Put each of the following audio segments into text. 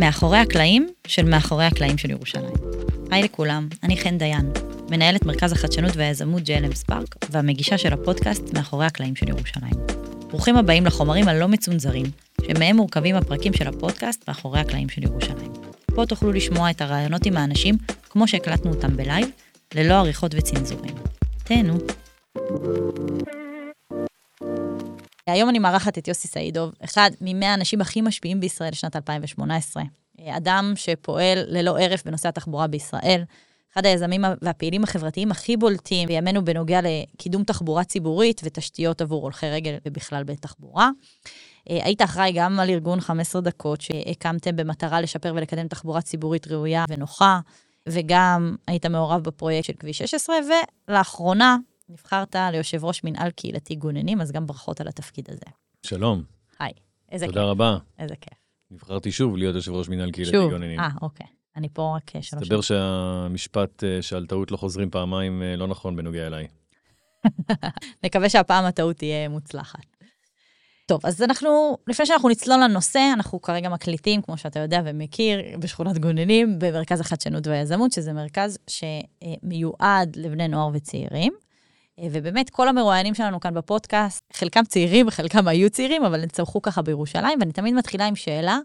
מאחורי הקלעים של מאחורי הקלעים של ירושלים. היי לכולם, אני חן דיין, מנהלת מרכז החדשנות והיזמות ג'לם ספרק, והמגישה של הפודקאסט מאחורי הקלעים של ירושלים. ברוכים הבאים לחומרים הלא מצונזרים, שמהם מורכבים הפרקים של הפודקאסט מאחורי הקלעים של ירושלים. פה תוכלו לשמוע את הרעיונות עם האנשים, כמו שהקלטנו אותם בלייב, ללא עריכות וצנזורים. תהנו. היום אני מארחת את יוסי סעידוב, אחד מ100 האנשים הכי משפיעים בישראל לשנת 2018. אדם שפועל ללא ערף בנושא התחבורה בישראל, אחד היזמים והפעילים החברתיים הכי בולטים בימינו בנוגע לקידום תחבורה ציבורית ותשתיות עבור הולכי רגל ובכלל בתחבורה. היית אחראי גם על ארגון 15 דקות שהקמתם במטרה לשפר ולקדם תחבורה ציבורית ראויה ונוחה, וגם היית מעורב בפרויקט של כביש 16, ולאחרונה נבחרת ליושב ראש מנהל קהילתי גוננים, אז גם ברכות על התפקיד הזה. שלום. היי, איזה כיף. תודה רבה. איזה כיף. נבחרתי שוב להיות יושב ראש מנהל קהילתי גוננים. אוקיי. אני פה רק שלוש. מסתבר שהמשפט שעל טעות לא חוזרים פעמיים לא נכון בנוגע אליי. נקווה שהפעם הטעות תהיה מוצלחת. טוב, אז אנחנו, לפני שאנחנו נצלול לנושא, אנחנו כרגע מקליטים, כמו שאתה יודע ומכיר, בשכונת גוננים, במרכז החדשנות והיזמות, שזה מרכז שמיועד לבני נוער וצעירים. ובאמת כל המרואיינים שלנו כאן בפודקאסט, חלקם צעירים וחלקם היו צעירים, אבל הם צמחו ככה בירושלים, ואני תמיד מתחילה עם שאלה.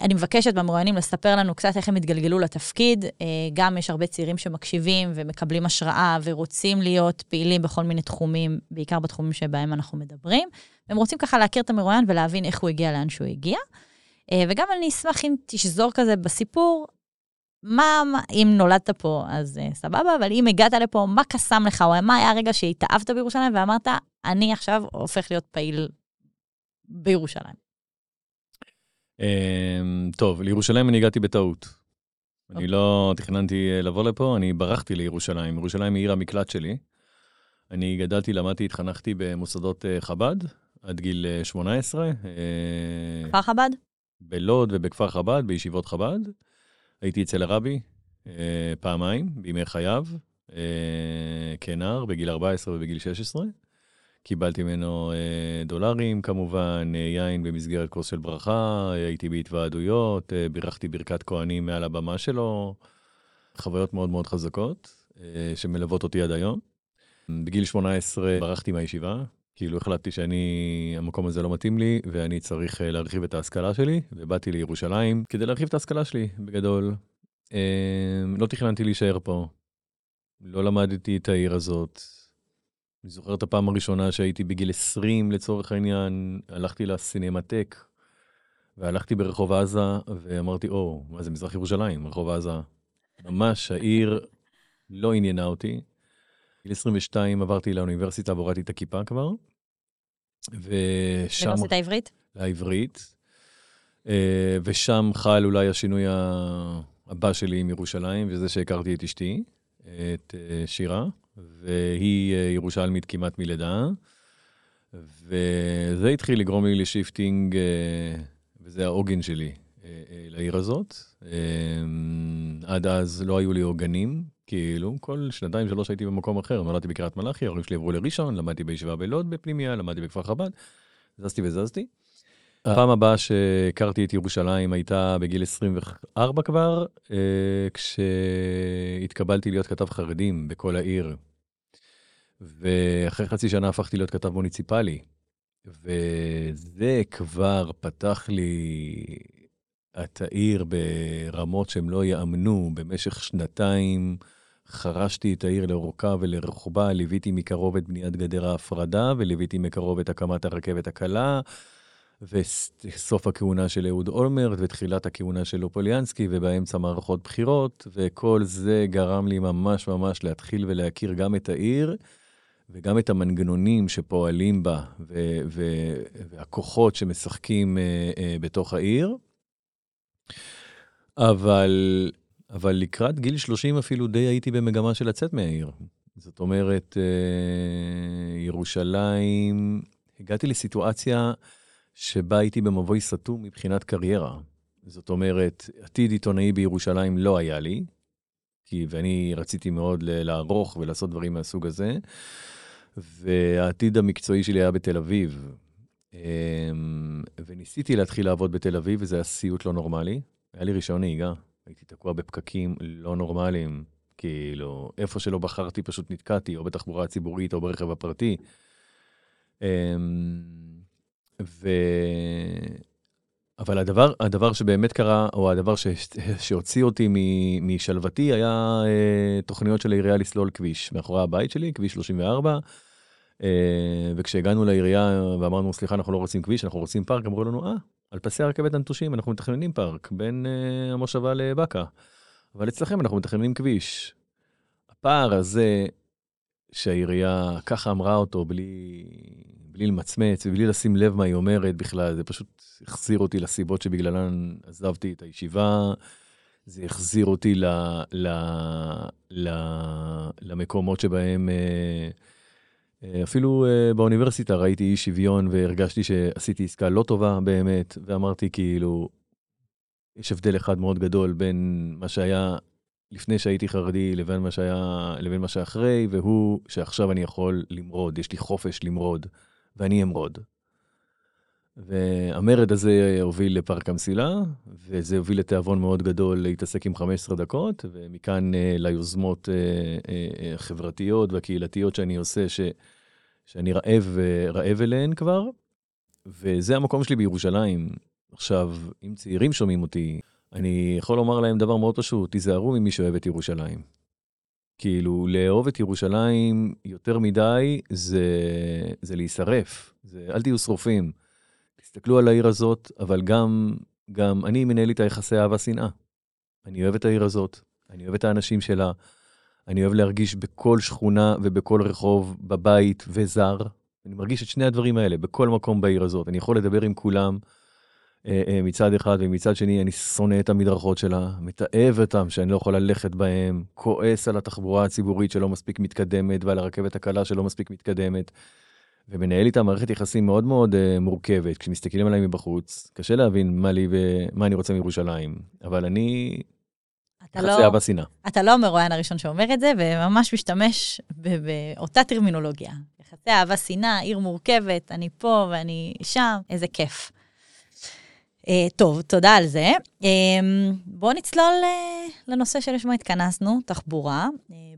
אני מבקשת במרואיינים לספר לנו קצת איך הם התגלגלו לתפקיד, גם יש הרבה צעירים שמקשיבים ומקבלים השראה ורוצים להיות פעילים בכל מיני תחומים, בעיקר בתחומים שבהם אנחנו מדברים, והם רוצים ככה להכיר את המרואיין ולהבין איך הוא הגיע לאן שהוא הגיע, וגם אני אשמח אם תשזור כזה בסיפור, מה, אם נולדת פה אז סבבה, אבל אם הגעת לפה, מה קסם לך, או מה היה הרגע שהתאהבת בירושלים ואמרת, אני עכשיו הופך להיות פעיל בירושלים? טוב, לירושלים אני הגעתי בטעות. אני לא תכננתי לבוא לפה, אני ברחתי לירושלים. ירושלים היא עיר המקלט שלי. אני גדלתי, למדתי, התחנכתי במוסדות חב"ד, עד גיל 18. כפר חב"ד? בלוד ובכפר חב"ד, בישיבות חב"ד. הייתי אצל הרבי פעמיים, בימי חייו, כנער, בגיל 14 ובגיל 16. קיבלתי ממנו דולרים, כמובן, יין במסגרת קורס של ברכה, הייתי בהתוועדויות, בירכתי ברכת כהנים מעל הבמה שלו, חוויות מאוד מאוד חזקות, שמלוות אותי עד היום. בגיל 18 ברחתי מהישיבה, כאילו החלטתי שהמקום הזה לא מתאים לי, ואני צריך להרחיב את ההשכלה שלי, ובאתי לירושלים כדי להרחיב את ההשכלה שלי, בגדול. לא תכננתי להישאר פה, לא למדתי את העיר הזאת, אני זוכר את הפעם הראשונה שהייתי בגיל 20 לצורך העניין, הלכתי לסינמטק, והלכתי ברחוב עזה, ואמרתי, מה זה מזרח ירושלים, רחוב עזה. ממש, העיר לא עניינה אותי. בגיל 22 עברתי לאוניברסיטה, והורדתי את הכיפה כבר. לאוניברסיטה העברית? לעברית. ושם חל אולי השינוי הבא שלי עם ירושלים, וזה שהכרתי את אשתי, את שירה. והיא ירושלמית כמעט מלידה, וזה התחיל לגרום לי לשיפטינג, וזה העוגן שלי לעיר הזאת. עד אז לא היו לי עוגנים, כאילו כל שנתיים שלוש הייתי במקום אחר, נולדתי בקריית מלאכי, ההורים שלי עברו לראשון, למדתי בישיבה בלוד בפנימיה, למדתי בכפר חב"ד, זזתי. הפעם הבאה שהכרתי את ירושלים הייתה בגיל 24 כבר, כשהתקבלתי להיות כתב חרדים בכל העיר. ואחרי חצי שנה הפכתי להיות כתב מוניציפלי. וזה כבר פתח לי את העיר ברמות שהם לא יאמנו. במשך שנתיים חרשתי את העיר לאורכה ולרחובה, ליוויתי מקרוב את בניית גדר ההפרדה, וליוויתי מקרוב את הקמת הרכבת הקלה, וסוף הכהונה של אהוד אולמרט, ותחילת הכהונה של לופוליאנסקי, ובאמצע מערכות בחירות, וכל זה גרם לי ממש ממש להתחיל ולהכיר גם את העיר, וגם את המנגנונים שפועלים בה, והכוחות שמשחקים בתוך העיר. אבל לקראת גיל 30 אפילו די הייתי במגמה של לצאת מהעיר. זאת אומרת, ירושלים, הגעתי לסיטואציה שבה הייתי במבוי סתום מבחינת קריירה. זאת אומרת, עתיד עיתונאי בירושלים לא היה לי, ואני רציתי מאוד לערוך ולעשות דברים מהסוג הזה, והעתיד המקצועי שלי היה בתל אביב, ניסיתי להתחיל לעבוד בתל אביב, וזה היה סיוט לא נורמלי. היה לי רישיון נהיגה. הייתי תקוע בפקקים לא נורמליים. כאילו, איפה שלא בחרתי, פשוט נתקעתי, או בתחבורה הציבורית, או ברכב הפרטי. אבל הדבר שבאמת קרה, או הדבר שהוציא אותי משלוותי, היה תוכניות של העירייה לסלול כביש. מאחורי הבית שלי, כביש 34, וכשהגענו לעירייה ואמרנו, סליחה, אנחנו לא רוצים כביש, אנחנו רוצים פארק, אמרו לנו, על פסי הרכבת הנטושים, אנחנו מתכננים פארק, בין המושבה לבקה. אבל אצלכם אנחנו מתכננים כביש. הפער הזה, שהעירייה ככה אמרה אותו, בלי למצמץ, ובלי לשים לב מה היא אומרת בכלל, זה פשוט החזיר אותי לסיבות שבגללן עזבתי את הישיבה, זה החזיר אותי למקומות שבהם, אפילו באוניברסיטה ראיתי אי שוויון, והרגשתי שעשיתי עסקה לא טובה באמת, ואמרתי כאילו, יש הבדל אחד מאוד גדול בין מה שהיה לפני שהייתי חרדי לבין מה שאחרי, והוא שעכשיו אני יכול למרוד, יש לי חופש למרוד, ואני אמרוד. והמרד הזה הוביל לפארק המסילה, וזה הוביל לתיאבון מאוד גדול להתעסק עם 15 דקות, ומכאן ליוזמות החברתיות והקהילתיות שאני עושה, שאני רעב אליהן כבר, וזה המקום שלי בירושלים. עכשיו, אם צעירים שומעים אותי, אני יכול לומר להם דבר מאוד פשוט, תיזהרו ממי שאוהב את ירושלים. כאילו, לאהוב את ירושלים יותר מדי, זה להישרף, אל תהיו שרופים. תסתכלו על העיר הזאת, אבל גם אני מנהל את היחסי אהבה שנאה. אני אוהב את העיר הזאת, אני אוהב את האנשים שלה, אני אוהב להרגיש בכל שכונה ובכל רחוב, בבית וזר. אני מרגיש את שני הדברים האלה, בכל מקום בעיר הזאת. אני יכול לדבר עם כולם, מצד אחד, ומצד שני אני שונא את המדרכות שלה, מתעב אותם שאני לא יכול ללכת בהם, כועס על התחבורה הציבורית שלא מספיק מתקדמת, ועל הרכבת הקלה שלא מספיק מתקדמת, ומנהל איתה מערכת יחסים מאוד מאוד מורכבת. כשמסתכלים עליי מבחוץ, קשה להבין מה אני רוצה מירושלים, אבל אני חצי אבא סינה. אתה לא מרואיין הראשון שאומר את זה, וממש משתמש באותה טרמינולוגיה. חצי אבא סינה, עיר מורכבת, אני פה ואני שם, איזה כיף. טוב, תודה על זה. בואו נצלול לנושא שלשמו התכנסנו, תחבורה.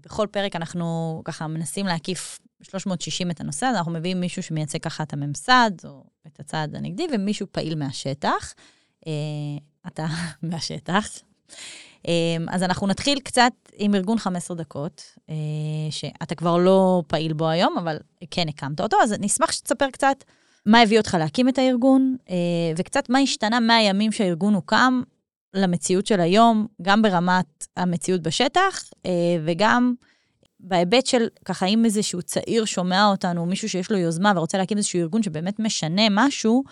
בכל פרק אנחנו ככה מנסים להקיף 360 את הנושא, אז אנחנו מביאים מישהו שמייצג ככה את הממסד, או את הצד הנגדי, ומישהו פעיל מהשטח. אתה מהשטח. אז אנחנו נתחיל קצת עם ארגון 15 דקות, שאתה כבר לא פעיל בו היום, אבל כן הקמת אותו, אז נשמח שתספר קצת מה הביא אותך להקים את הארגון, וקצת מה השתנה מהימים שהארגון הוקם למציאות של היום, גם ברמת המציאות בשטח, וגם בהיבט של ככה אם איזשהו צעיר שומע אותנו, מישהו שיש לו יוזמה ורוצה להקים איזשהו ארגון שבאמת משנה משהו,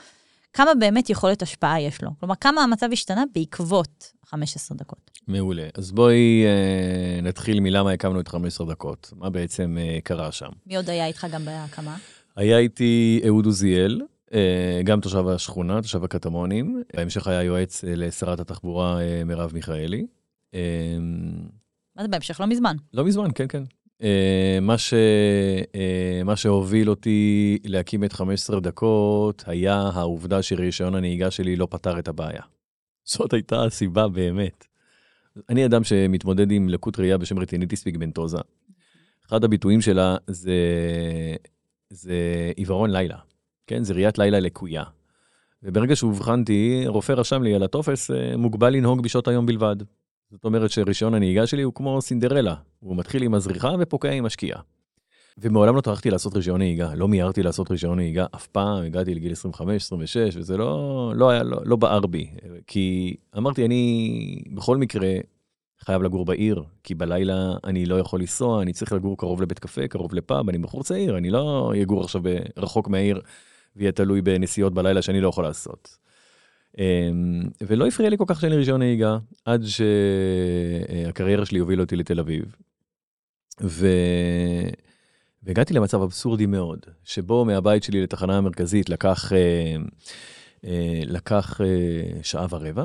כמה באמת יכולת השפעה יש לו? כלומר, כמה המצב השתנה בעקבות 15 דקות? מעולה. אז בואי נתחיל מלמה הקמנו את 15 דקות. מה בעצם קרה שם? מי עוד היה איתך גם בהקמה? היה איתי אהוד וזיאל, גם תושב השכונה, תושב הקטמונים. בהמשך היה יועץ לשרת התחבורה מרב מיכאלי. מה זה בהמשך? לא מזמן. לא מזמן, כן, כן. מה שהוביל אותי להקים את 15 דקות, היה העובדה שרישיון הנהיגה שלי לא פתר את הבעיה. זאת הייתה הסיבה באמת. אני אדם שמתמודד עם לקות ראייה בשם רטיניטיס פיגמנטוזה. אחד הביטויים שלה זה עיוורון לילה, כן? זה ראיית לילה לקויה. וברגע שהובחנתי, רופא רשם לי על הטופס, מוגבל לנהוג בשעות היום בלבד. זאת אומרת שרישיון הנהיגה שלי הוא כמו סינדרלה, הוא מתחיל עם הזריחה ופוקע עם השקיעה. ומעולם לא טרחתי לעשות רישיון נהיגה, לא מיהרתי לעשות רישיון נהיגה אף פעם, הגעתי לגיל 25, 26, וזה לא בער בי, כי אמרתי, אני בכל מקרה חייב לגור בעיר, כי בלילה אני לא יכול לנסוע, אני צריך לגור קרוב לבית קפה, קרוב לפאב, אני בחור צעיר, אני לא אגור עכשיו רחוק מהעיר, ויהיה תלוי בנסיעות בלילה שאני לא יכול לעשות. ולא הפריע לי כל כך שאין לי רישיון נהיגה, עד שהקריירה שלי הובילה אותי לתל אביב. והגעתי למצב אבסורדי מאוד, שבו מהבית שלי לתחנה המרכזית לקח שעה ורבע,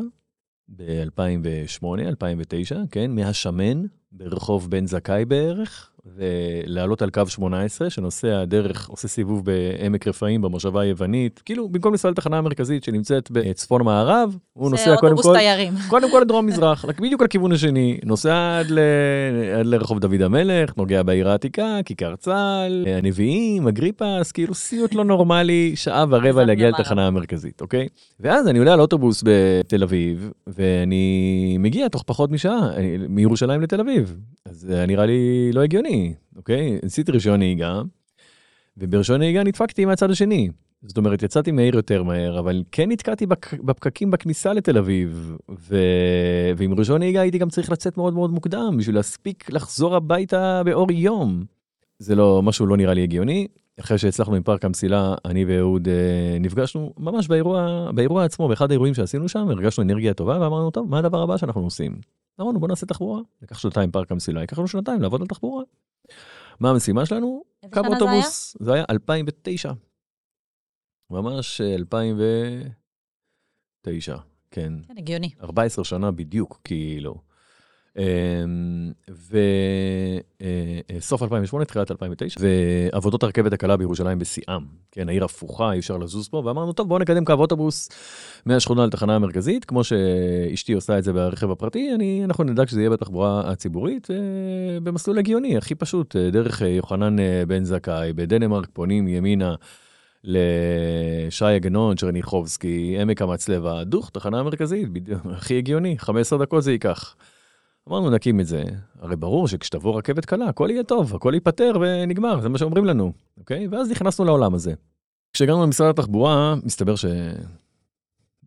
ב-2008, 2009, כן, מהשמן, ברחוב בן זכאי בערך, ולעלות על קו 18, שנוסע דרך, עושה סיבוב בעמק רפאים, במושבה היוונית, כאילו במקום לנסוע לתחנה המרכזית שנמצאת בצפון מערב, הוא נוסע קודם כל לדרום מזרח, בדיוק לכיוון השני, נוסע עד לרחוב דוד המלך, נוגע בעיר העתיקה, כיכר צהל, הנביאים, אגריפס, כאילו סיוט לא נורמלי, שעה ורבע להגיע לתחנה המרכזית, אוקיי? ואז אני עולה על אוטובוס בתל אביב, ואני מגיע תוך פחות משעה, מירושלים לתל אביב. אז זה נראה לי לא הגיוני, אוקיי? עשיתי רישיון נהיגה, וברישיון נהיגה נדפקתי מהצד השני. זאת אומרת, יצאתי מהיר יותר מהר, אבל כן נתקעתי בפקקים בכניסה לתל אביב, ועם רישיון נהיגה הייתי גם צריך לצאת מאוד מאוד מוקדם, בשביל להספיק לחזור הביתה באור יום. זה לא, משהו לא נראה לי הגיוני. אחרי שהצלחנו עם פארק המסילה, אני ואהוד נפגשנו ממש באירוע עצמו, באחד האירועים שעשינו שם, הרגשנו אנרגיה טובה, ואמרנו, טוב, מה הדבר הבא שאנחנו עושים? אמרנו, בוא נעשה תחבורה, לקח שנתיים פארק המסילה, לקחנו שנתיים לעבוד על תחבורה. מה המשימה שלנו? קו אוטובוס, זה היה 2009. ממש 2009, כן. הגיוני. 14 שנה בדיוק, כאילו. וסוף 2008, תחילת 2009, ועבודות הרכבת הקלה בירושלים בשיאם, כן, העיר הפוכה, אי אפשר לזוז פה, ואמרנו, טוב, בואו נקדם קו אוטובוס מהשכונה לתחנה המרכזית, כמו שאשתי עושה את זה ברכב הפרטי, אנחנו נדאג שזה יהיה בתחבורה הציבורית, במסלול הגיוני, הכי פשוט, דרך יוחנן בן זכאי, בדנמרק פונים ימינה, לשי הגנון, שרניחובסקי, עמק המצלבה, דוח, תחנה המרכזית, הכי הגיוני, 15 דקות זה ייקח. אמרנו, נקים את זה. הרי ברור שכשתבוא רכבת קלה, הכל יהיה טוב, הכל ייפטר ונגמר, זה מה שאומרים לנו, אוקיי? ואז נכנסנו לעולם הזה. כשהגענו למשרד התחבורה, מסתבר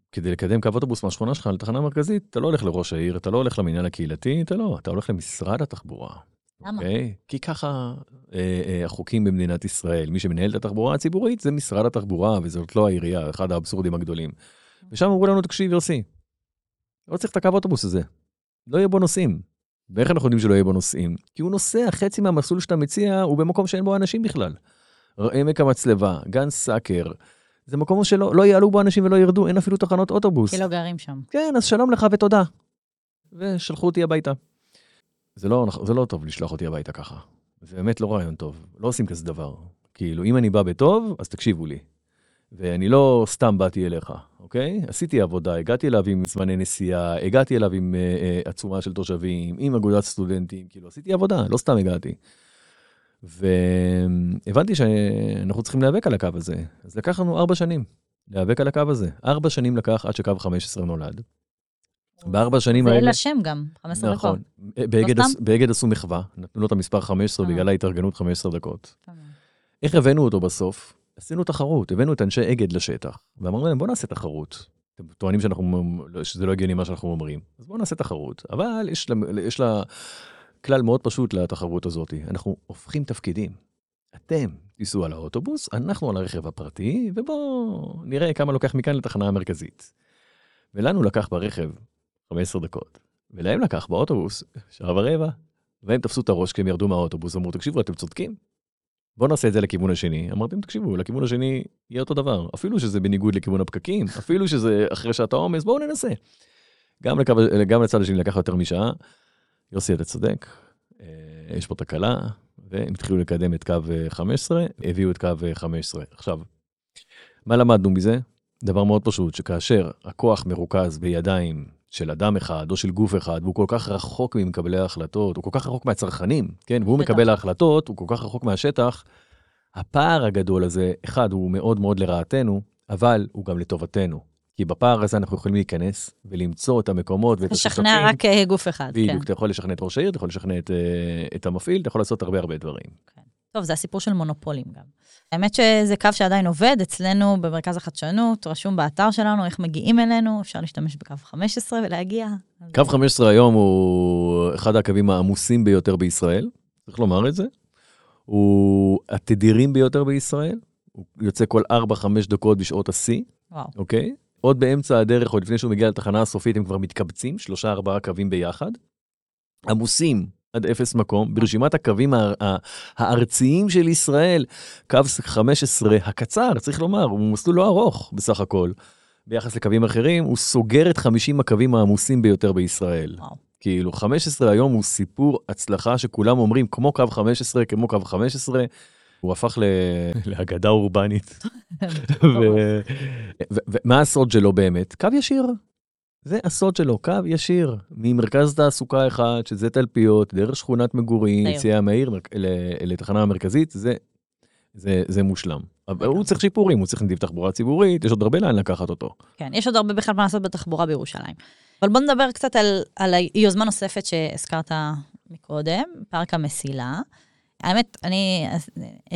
שכדי לקדם קו אוטובוס מהשכונה שלך לתחנה המרכזית, אתה לא הולך לראש העיר, אתה לא הולך למינהל הקהילתי, אתה הולך למשרד התחבורה. Okay. כי ככה החוקים במדינת ישראל, מי שמנהל את התחבורה הציבורית זה משרד התחבורה, וזאת לא העירייה, אחד האבסורדים הגדולים. ושם אמרו לנו, תקשיב יוסי, לא צריך את הקו האוטובוס הזה, לא יהיה בו נוסעים. ואיך אנחנו יודעים שלא יהיה בו נוסעים? כי הוא נוסע, חצי מהמסלול שאתה מציע הוא במקום שאין בו אנשים בכלל. עמק המצלבה, גן סאקר, זה מקום שלא יעלו בו אנשים ולא ירדו, אין אפילו תחנות אוטובוס. כי לא גרים שם. כן, אז שלום לך ותודה. ושלחו אותי הביתה. זה לא טוב לשלוח אותי הביתה ככה. זה באמת לא רעיון טוב. לא עושים כזה דבר. כאילו, אם אני בא בטוב, אז תקשיבו לי. ואני לא סתם באתי אליך, אוקיי? עשיתי עבודה, הגעתי אליו עם זמני נסיעה, הגעתי אליו עם עצומה של תושבים, עם אגודת סטודנטים, כאילו, עשיתי עבודה, לא סתם הגעתי. והבנתי שאנחנו צריכים להיאבק על הקו הזה. אז לקח לנו 4 שנים להיאבק על הקו הזה. 4 שנים לקח עד שקו 15 נולד. בארבע שנים האלה... זה לשם גם, 15 דקות. נכון. באגד עשו מחווה, נתנו לו את המספר 15, בגלל ההתארגנות 15 דקות. איך הבאנו אותו בסוף? עשינו תחרות, הבאנו את אנשי אגד לשטח, ואמרנו להם, בואו נעשה תחרות. אתם טוענים שזה לא הגיוני מה שאנחנו אומרים. אז בואו נעשה תחרות. אבל יש לה כלל מאוד פשוט לתחרות הזאת. אנחנו הופכים תפקידים. אתם תיסעו על האוטובוס, אנחנו על הרכב הפרטי, ובואו נראה כמה לוקח מכאן לתחנה המרכזית. ולנו לקח ברכב 15 דקות, ולהם לקח באוטובוס, שעה ורבע, והם תפסו את הראש כשהם ירדו מהאוטובוס, אמרו, תקשיבו, אתם צודקים? בואו נעשה את זה לכיוון השני. אמרתם, תקשיבו, לכיוון השני יהיה אותו דבר, אפילו שזה בניגוד לכיוון הפקקים, אפילו שזה אחרי שעת העומס, בואו ננסה. גם לצד השני לקח יותר משעה, יוסי, אתה צודק, יש פה תקלה, והם התחילו לקדם את קו 15, הביאו את קו 15. עכשיו, מה למדנו מזה? דבר מאוד פשוט, שכאשר הכוח מרוכז בידיים של אדם אחד, או של גוף אחד, והוא כל כך רחוק ממקבלי ההחלטות, הוא כל כך רחוק מהצרכנים, כן? והוא מקבל ההחלטות, הוא כל כך רחוק מהשטח, הפער הגדול הזה, אחד, הוא מאוד מאוד לרעתנו, אבל הוא גם לטובתנו. כי בפער הזה אנחנו יכולים להיכנס, ולמצוא את המקומות ואת השותפים. לשכנע רק גוף אחד, כן. אתה יכול לשכנע את ראש העיר, אתה יכול לשכנע את המפעיל, אתה יכול לעשות הרבה דברים. כן. טוב, זה הסיפור של מונופולים גם. האמת שזה קו שעדיין עובד, אצלנו במרכז החדשנות, רשום באתר שלנו, איך מגיעים אלינו, אפשר להשתמש בקו 15 ולהגיע. קו 15 היום הוא אחד הקווים העמוסים ביותר בישראל, צריך לומר את זה. הוא התדירים ביותר בישראל, הוא יוצא כל 4-5 דקות בשעות השיא. וואו. אוקיי? עוד באמצע הדרך, עוד לפני שהוא מגיע לתחנה הסופית, הם כבר מתקבצים, 3-4 קווים ביחד. עמוסים. עד 0 מקום, ברשימת הקווים הארציים של ישראל, קו 15 הקצר, צריך לומר, הוא מסלול לא ארוך בסך הכל, ביחס לקווים אחרים, הוא סוגר את 50 הקווים העמוסים ביותר בישראל. כאילו 15 היום הוא סיפור הצלחה שכולם אומרים, כמו קו 15, כמו קו 15, הוא הפך לאגדה אורבנית. ומה הסוד שלו באמת? קו ישיר. זה הסוד שלו, קו ישיר. ממרכז תעסוקה אחד, שזה תלפיות, דרך שכונת מגורים, יציאה מהיר לתחנה המרכזית, זה מושלם. הוא צריך שיפורים, הוא צריך נתיב תחבורה ציבורית, יש עוד הרבה לאן לקחת אותו. כן, יש עוד הרבה בכלל מה לעשות בתחבורה בירושלים. אבל בוא נדבר קצת על היוזמה נוספת שהזכרת מקודם, פארק המסילה. האמת, אני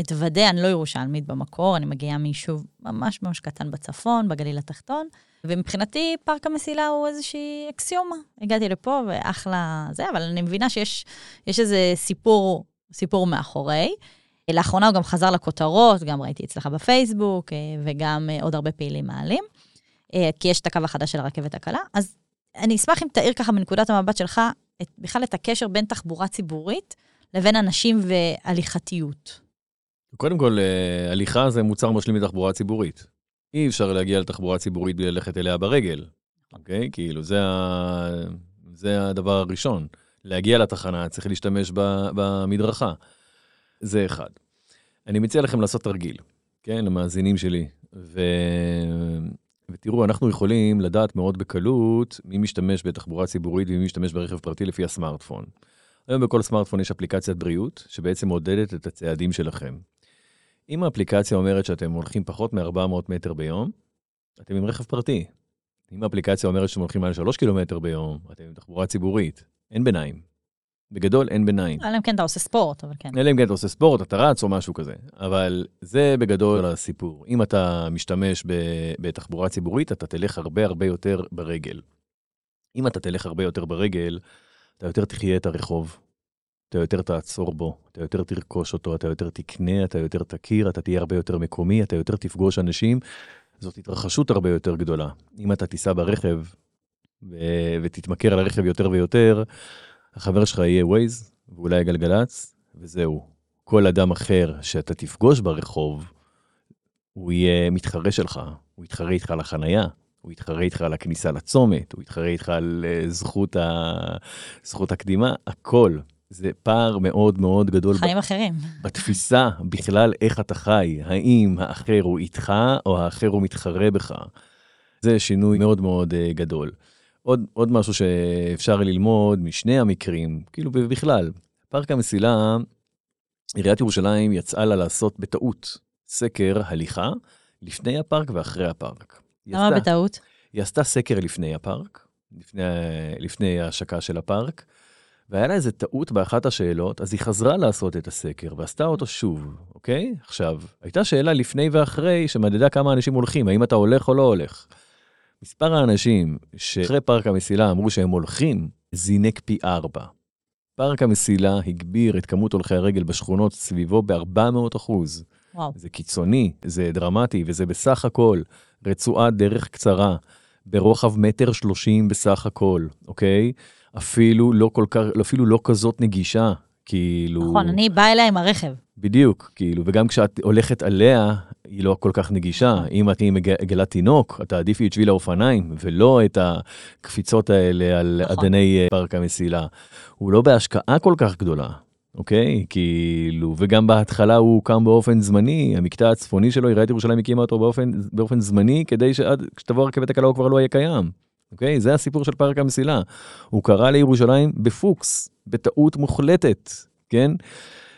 אתוודא, אני לא ירושלמית במקור, אני מגיעה מיישוב ממש ממש קטן בצפון, בגליל התחתון, ומבחינתי פארק המסילה הוא איזושהי אקסיומה. הגעתי לפה ואחלה זה, אבל אני מבינה שיש איזה סיפור מאחורי. לאחרונה הוא גם חזר לכותרות, גם ראיתי אצלך בפייסבוק, וגם עוד הרבה פעילים מעלים, כי יש את הקו החדש של הרכבת הקלה. אז אני אשמח אם תאיר ככה מנקודת המבט שלך, בכלל את הקשר בין תחבורה ציבורית, לבין אנשים והליכתיות. קודם כל, הליכה זה מוצר משלים מתחבורה ציבורית. אי אפשר להגיע לתחבורה ציבורית בלי ללכת אליה ברגל. אוקיי? כאילו, זה הדבר הראשון. להגיע לתחנה, צריך להשתמש במדרכה. זה אחד. אני מציע לכם לעשות תרגיל, כן, למאזינים שלי. ותראו, אנחנו יכולים לדעת מאוד בקלות מי משתמש בתחבורה ציבורית ומי משתמש ברכב פרטי לפי הסמארטפון. היום בכל סמארטפון יש אפליקציית בריאות, שבעצם מודדת את הצעדים שלכם. אם האפליקציה אומרת שאתם הולכים פחות מ-400 מטר ביום, אתם עם רכב פרטי. אם האפליקציה אומרת שאתם הולכים מעל 3 קילומטר ביום, אתם עם תחבורה ציבורית. אין ביניים. בגדול אין ביניים. אלא אם כן אתה עושה ספורט, אבל כן. אלא אם כן אתה עושה ספורט, אתה רץ או משהו כזה. אבל זה בגדול הסיפור. אם אתה משתמש בתחבורה ציבורית, אתה תלך הרבה הרבה יותר ברגל. אם אתה תלך הרבה יותר ברגל, אתה יותר תחיה את הרחוב, אתה יותר תעצור בו, אתה יותר תרכוש אותו, אתה יותר תקנה, אתה יותר תכיר, אתה תהיה הרבה יותר מקומי, אתה יותר תפגוש אנשים, זאת התרחשות הרבה יותר גדולה. אם אתה תיסע ברכב ותתמכר על הרכב יותר ויותר, החבר שלך יהיה ווייז, ואולי גלגלץ, וזהו. כל אדם אחר שאתה תפגוש ברחוב, הוא יהיה מתחרה שלך, הוא יתחרה איתך על החנייה, הוא יתחרה איתך על הכניסה לצומת, הוא יתחרה איתך על זכות הקדימה, הכל. זה פער מאוד מאוד גדול. חיים אחרים. בתפיסה בכלל איך אתה חי, האם האחר הוא איתך, או האחר הוא מתחרה בך. זה שינוי מאוד מאוד גדול. עוד משהו שאפשר ללמוד משני המקרים, כאילו בכלל, פארק המסילה, עיריית ירושלים יצאה לה לעשות בטעות סקר הליכה, לפני הפארק ואחרי הפארק. למה בטעות? היא עשתה סקר לפני הפארק, לפני ההשקה של הפארק, והיה לה איזו טעות באחת השאלות, אז היא חזרה לעשות את הסקר, ועשתה אותו שוב, אוקיי? עכשיו, הייתה שאלה לפני ואחרי, שמדדה כמה אנשים הולכים, האם אתה הולך או לא הולך. מספר האנשים שאחרי פארק המסילה אמרו שהם הולכים, זינק פי 4. פארק המסילה הגביר את כמות הולכי הרגל בשכונות סביבו ב400%. וואו. זה קיצוני, זה דרמטי, וזה בסך הכל רצועת דרך קצרה, ברוחב 1.30 מטר בסך הכל, אוקיי? אפילו לא כזאת נגישה, כאילו... נכון, אני באה אליה עם הרכב. בדיוק, כאילו, וגם כשאת הולכת עליה, היא לא כל כך נגישה. אם את מגלת תינוק, אתה עדיפי את שביל האופניים, ולא את הקפיצות האלה על עדני פארק המסילה. הוא לא בהשקעה כל כך גדולה. אוקיי? כאילו, וגם בהתחלה הוא קם באופן זמני, המקטע הצפוני שלו, עיריית ירושלים הקימה אותו באופן זמני, כדי שכשתבוא הרכבת הקלה הוא כבר לא יהיה קיים. אוקיי? זה הסיפור של פארק המסילה. הוא קרא לירושלים בפוקס, בטעות מוחלטת, כן?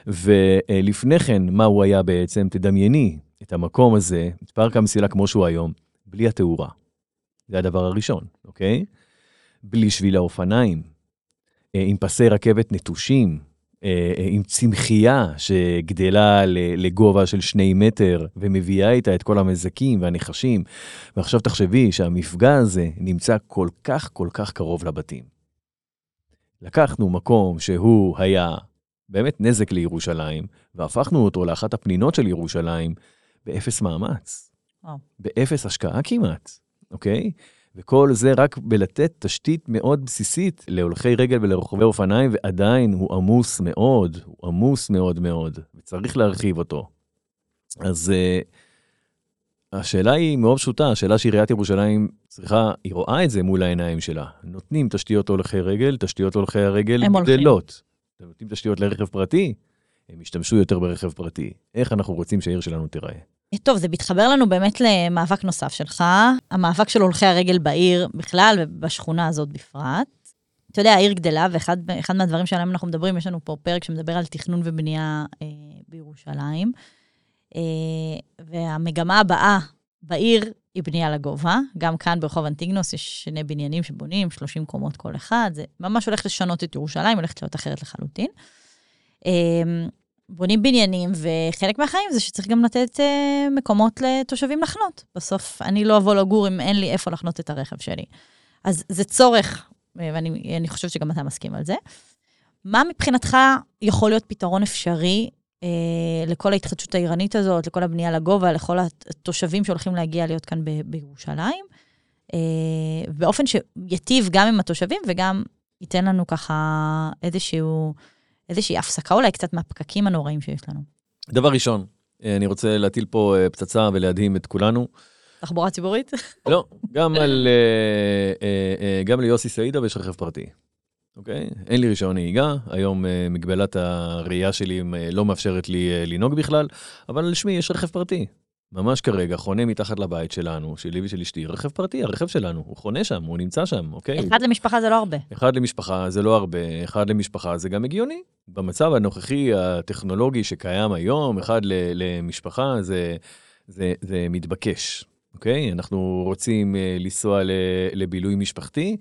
ולפני כן, מה הוא היה בעצם? תדמייני את המקום הזה, את פארק המסילה כמו שהוא היום, בלי התאורה. זה הדבר הראשון, אוקיי? בלי שביל האופניים, עם פסי רכבת נטושים, עם צמחייה שגדלה לגובה של 2 מטר, ומביאה איתה את כל המזקים והנחשים, ועכשיו תחשבי שהמפגע הזה נמצא כל כך כל כך קרוב לבתים. לקחנו מקום שהוא היה באמת נזק לירושלים, והפכנו אותו לאחת הפנינות של ירושלים, באפס מאמץ, באפס השקעה כמעט, אוקיי? וכל זה רק בלתת תשתית מאוד בסיסית להולכי רגל ולרוכבי אופניים, ועדיין הוא עמוס מאוד, הוא עמוס מאוד מאוד, וצריך להרחיב אותו. אז השאלה היא מאוד פשוטה, השאלה שעיריית ירושלים צריכה, היא רואה את זה מול העיניים שלה. נותנים תשתיות הולכי רגל, תשתיות הולכי הרגל גדלות. נותנים תשתיות לרכב פרטי, הם ישתמשו יותר ברכב פרטי. איך אנחנו רוצים שהעיר שלנו תיראה? טוב, זה מתחבר לנו באמת למאבק נוסף שלך, המאבק של הולכי הרגל בעיר בכלל ובשכונה הזאת בפרט. אתה יודע, העיר גדלה, ואחד מהדברים שעליהם אנחנו מדברים, יש לנו פה פרק שמדבר על תכנון ובנייה בירושלים, והמגמה הבאה בעיר היא בנייה לגובה, גם כאן ברחוב אנטיגנוס יש שני בניינים שבונים, 30 קומות כל אחד, זה ממש הולך לשנות את ירושלים, הולכת להיות אחרת לחלוטין. בונים בניינים, וחלק מהחיים זה שצריך גם לתת מקומות לתושבים לחנות. בסוף אני לא אבוא לגור אם אין לי איפה לחנות את הרכב שלי. אז זה צורך, ואני חושבת שגם אתה מסכים על זה. מה מבחינתך יכול להיות פתרון אפשרי לכל ההתחדשות העירנית הזאת, לכל הבנייה לגובה, לכל התושבים שהולכים להגיע להיות כאן בירושלים, באופן שיטיב גם עם התושבים, וגם ייתן לנו ככה איזושהי הפסקה אולי קצת מהפקקים הנוראים שיש לנו. דבר ראשון, אני רוצה להטיל פה פצצה ולהדהים את כולנו. תחבורה ציבורית? לא, גם ליוסי סעידוב יש רכב פרטי. אוקיי? אין לי רישיון נהיגה, היום מגבלת הראייה שלי לא מאפשרת לי לנהוג בכלל, אבל לשמי יש רכב פרטי. ממש כרגע, חונה מתחת לבית שלנו, שלי ושל אשתי, רכב פרטי, הרכב שלנו, הוא חונה שם, הוא נמצא שם, אוקיי? אחד למשפחה זה לא הרבה. אחד למשפחה זה גם הגיוני. במצב הנוכחי הטכנולוגי שקיים היום, אחד למשפחה זה מתבקש, אוקיי? אנחנו רוצים לנסוע לבילוי משפחתי,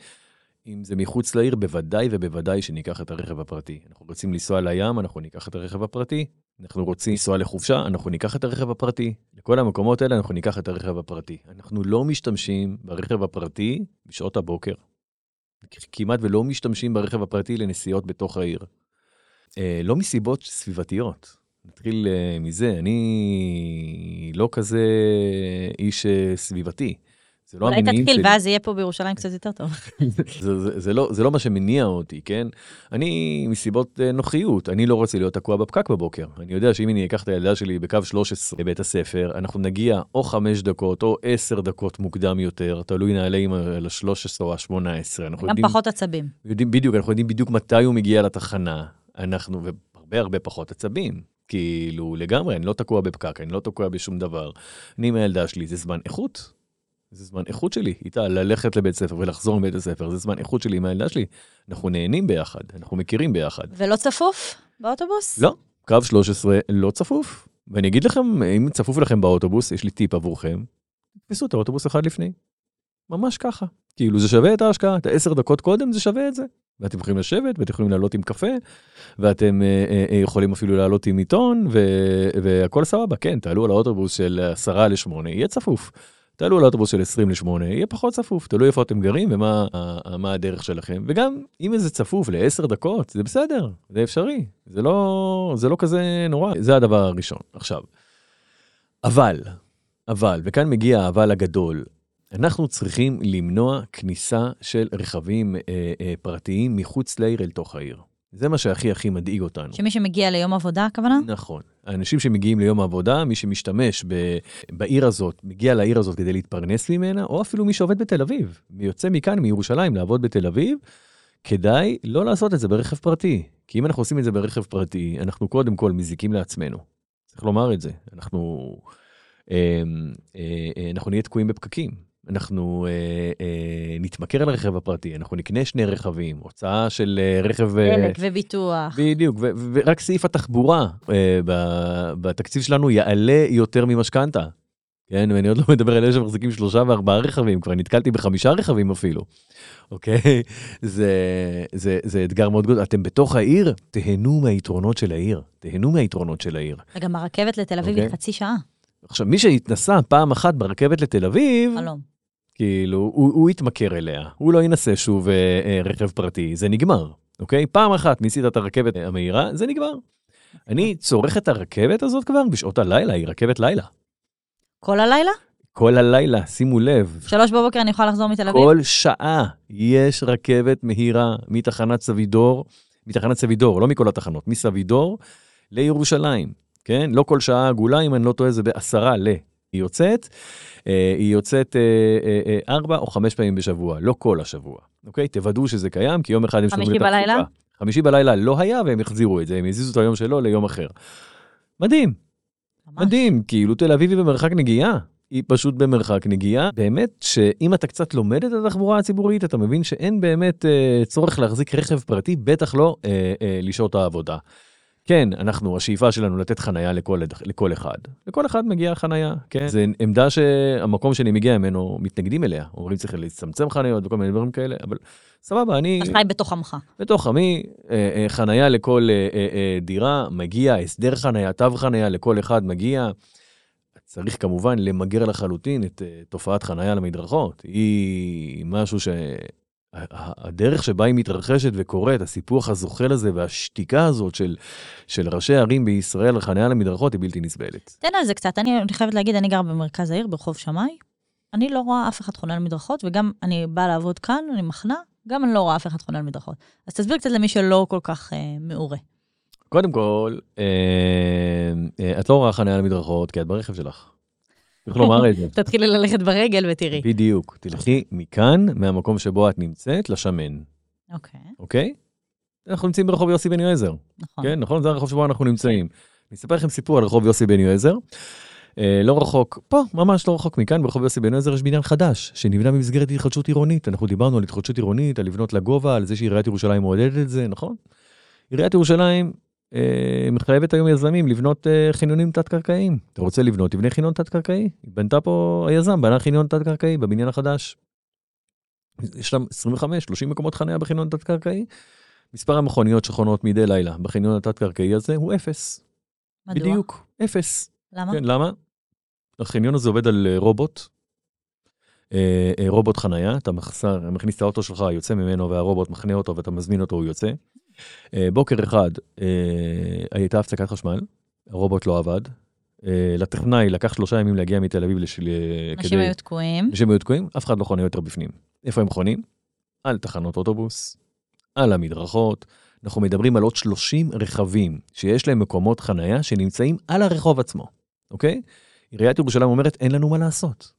אם זה מחוץ לעיר, בוודאי ובוודאי שניקח את הרכב הפרטי. אנחנו רוצים לנסוע לים, אנחנו ניקח את הרכב הפרטי. אנחנו רוצים לנסוע לחופשה, אנחנו ניקח את הרכב הפרטי. לכל המקומות האלה אנחנו ניקח את הרכב הפרטי. אנחנו לא משתמשים ברכב הפרטי בשעות הבוקר. כמעט ולא משתמשים ברכב הפרטי לנסיעות בתוך העיר. לא מסיבות סביבתיות. נתחיל מזה, אני לא כזה איש סביבתי. אולי תתחיל ואז יהיה פה בירושלים קצת יותר טוב. זה לא מה שמניע אותי, כן? אני מסיבות נוחיות, אני לא רוצה להיות תקוע בפקק בבוקר. אני יודע שאם אני אקח את הילדה שלי בקו 13 לבית הספר, אנחנו נגיע או 5 דקות או 10 דקות מוקדם יותר, תלוי נעלים על ה-13 או ה-18. גם פחות עצבים. בדיוק, אנחנו יודעים בדיוק מתי הוא מגיע לתחנה. אנחנו, והרבה הרבה פחות עצבים. כאילו לגמרי, אני לא תקוע בפקק, אני לא תקוע בשום דבר. אני מהילדה שלי, זה זמן איכות. זה זמן איכות שלי, איתה ללכת לבית ספר ולחזור מבית הספר, זה זמן איכות שלי עם הילדה שלי, אנחנו נהנים ביחד, אנחנו מכירים ביחד. ולא צפוף באוטובוס? לא, קו 13 לא צפוף, ואני אגיד לכם, אם צפוף לכם באוטובוס, יש לי טיפ עבורכם, תפסו את האוטובוס אחד לפני, ממש ככה, כאילו זה שווה את ההשקעה, את 10 דקות קודם זה שווה את זה, ואתם יכולים לשבת, ואתם יכולים לעלות עם קפה, ואתם יכולים אפילו לעלות עם עיתון, והכל סבבה, כן, תעלו על האוטובוס של 7:50, יהיה צפוף. תעלו על אוטובוס של 7:50, יהיה פחות צפוף, תלוי איפה אתם גרים ומה הדרך שלכם, וגם אם זה צפוף ל10 דקות, זה בסדר, זה אפשרי, זה לא כזה נורא, זה הדבר הראשון. עכשיו, אבל, וכאן מגיע האבל הגדול, אנחנו צריכים למנוע כניסה של רכבים פרטיים מחוץ לעיר אל תוך העיר. זה מה שהכי הכי מדאיג אותנו. שמי שמגיע ליום עבודה, הכוונה? נכון. האנשים שמגיעים ליום העבודה, מי שמשתמש בעיר הזאת, מגיע לעיר הזאת כדי להתפרנס ממנה, או אפילו מי שעובד בתל אביב, מי יוצא מכאן, מירושלים, לעבוד בתל אביב, כדאי לא לעשות את זה ברכב פרטי. כי אם אנחנו עושים את זה ברכב פרטי, אנחנו קודם כל מזיקים לעצמנו. צריך לומר את זה. אנחנו נהיה תקועים בפקקים. אנחנו נתמכר על הרכב הפרטי, אנחנו נקנה 2 רכבים, הוצאה של רכב... דלק וביטוח. בדיוק, ורק סעיף התחבורה בתקציב שלנו יעלה יותר ממשכנתה. כן, ואני עוד לא מדבר על אלה שמחזיקים 3 ו4 רכבים, כבר נתקלתי ב5 רכבים אפילו. אוקיי? זה אתגר מאוד גדול. אתם בתוך העיר, תהנו מהיתרונות של העיר. גם הרכבת לתל אביב היא חצי שעה. עכשיו, מי שהתנסה פעם אחת ברכבת לתל אביב... חלום. כאילו, הוא יתמכר אליה, הוא לא ינסה שוב רכב פרטי, זה נגמר, אוקיי? פעם אחת ניסית את הרכבת המהירה, זה נגמר. אני צורך את הרכבת הזאת כבר בשעות הלילה, היא רכבת לילה. כל הלילה? כל הלילה, שימו לב. 3:00 אני יכולה לחזור מתל אביב? כל שעה יש רכבת מהירה מתחנת סבידור, לא מכל התחנות, מסבידור לירושלים, כן? לא כל שעה עגולה, אם אני לא טועה, זה ב10 ל... היא יוצאת, ארבע או חמש פעמים בשבוע, לא כל השבוע. אוקיי? תוודאו שזה קיים, כי יום אחד הם חמישי בלילה? חמישי בלילה לא היה, והם החזירו את זה, הם הזיזו את היום שלו ליום אחר. מדהים. מדהים, כאילו תל אביבי במרחק נגיעה. היא פשוט במרחק נגיעה. באמת שאם אתה קצת לומד את התחבורה הציבורית, אתה מבין שאין באמת צורך להחזיק רכב פרטי, בטח לא לשעות העבודה. כן, אנחנו, השאיפה שלנו לתת חנייה לכל אחד. לכל אחד מגיעה חנייה, כן? זה עמדה שהמקום שאני מגיע ממנו מתנגדים אליה. אומרים צריך להצטמצם חניות וכל מיני דברים כאלה, אבל סבבה, אני... אז חי בתוך עמך. בתוך עמי, חנייה לכל דירה מגיע, הסדר חנייה, תו חנייה לכל אחד מגיע. צריך כמובן למגר לחלוטין את תופעת חנייה למדרכות. היא משהו שהדרך שבה היא מתרחשת וקורית, הסיפוח הזוחל הזה והשתיקה הזאת של ראשי הערים בישראל, חנייה למדרכות היא בלתי נסבלת. תן על זה קצת, אני חייבת להגיד, אני גר במרכז העיר, ברחוב שמאי, אני לא רואה אף אחד חונה למדרכות, וגם אני באה לעבוד כאן, אני מחנה, גם אני לא רואה אף אחד חונה למדרכות. אז תסביר קצת למי שלא כל כך מעורה. קודם כל, את לא רואה חניה למדרכות, כי את ברכב שלך. תוכל לומר את זה. תתחילי ללכת ברגל ותראי. בדיוק. תלכי מכאן, מהמקום שבו את נמצאת, לשמן. אוקיי. אוקיי? אנחנו נמצאים ברחוב יוסי בן יועזר. נכון. כן, נכון? זה הרחוב שבו אנחנו נמצאים. אני אספר לכם סיפור על רחוב יוסי בן יועזר. לא רחוק, פה, ממש לא רחוק מכאן, ברחוב יוסי בן יועזר יש בניין חדש, שנבנה במסגרת התחדשות עירונית. אנחנו דיברנו על התחדשות עירונית, על לבנות לגובה, על זה שעיריית ירושלים מעודדת את זה, נכון? עיריית ירושלים מחייבת היום יזמים לבנות חניונים תת-קרקעיים. אתה רוצה לבנות, תבנה חניון תת-קרקעי. בנתה פה היזם, בנה חניון תת-קרקעי בבניין החדש. יש להם 25-30 מקומות חניה בחניון תת-קרקעי. מספר המכוניות שחונות מדי לילה בחניון התת-קרקעי הזה הוא 0. מדוע? בדיוק, 0. למה? כן, למה? החניון הזה עובד על רובוט. רובוט חניה, אתה מכניס את האוטו שלך, יוצא ממנו, והרובוט מכנה אותו, ואתה מזמין אותו, הוא יוצא. בוקר אחד הייתה הפסקת חשמל, הרובוט לא עבד, לטכנאי לקח 3 ימים להגיע מתל אביב אנשים היו תקועים. אנשים היו תקועים, אף אחד לא חונה יותר בפנים. איפה הם חונים? על תחנות אוטובוס, על המדרכות, אנחנו מדברים על עוד 30 רכבים שיש להם מקומות חניה שנמצאים על הרחוב עצמו, אוקיי? עיריית ירושלים אומרת, אין לנו מה לעשות.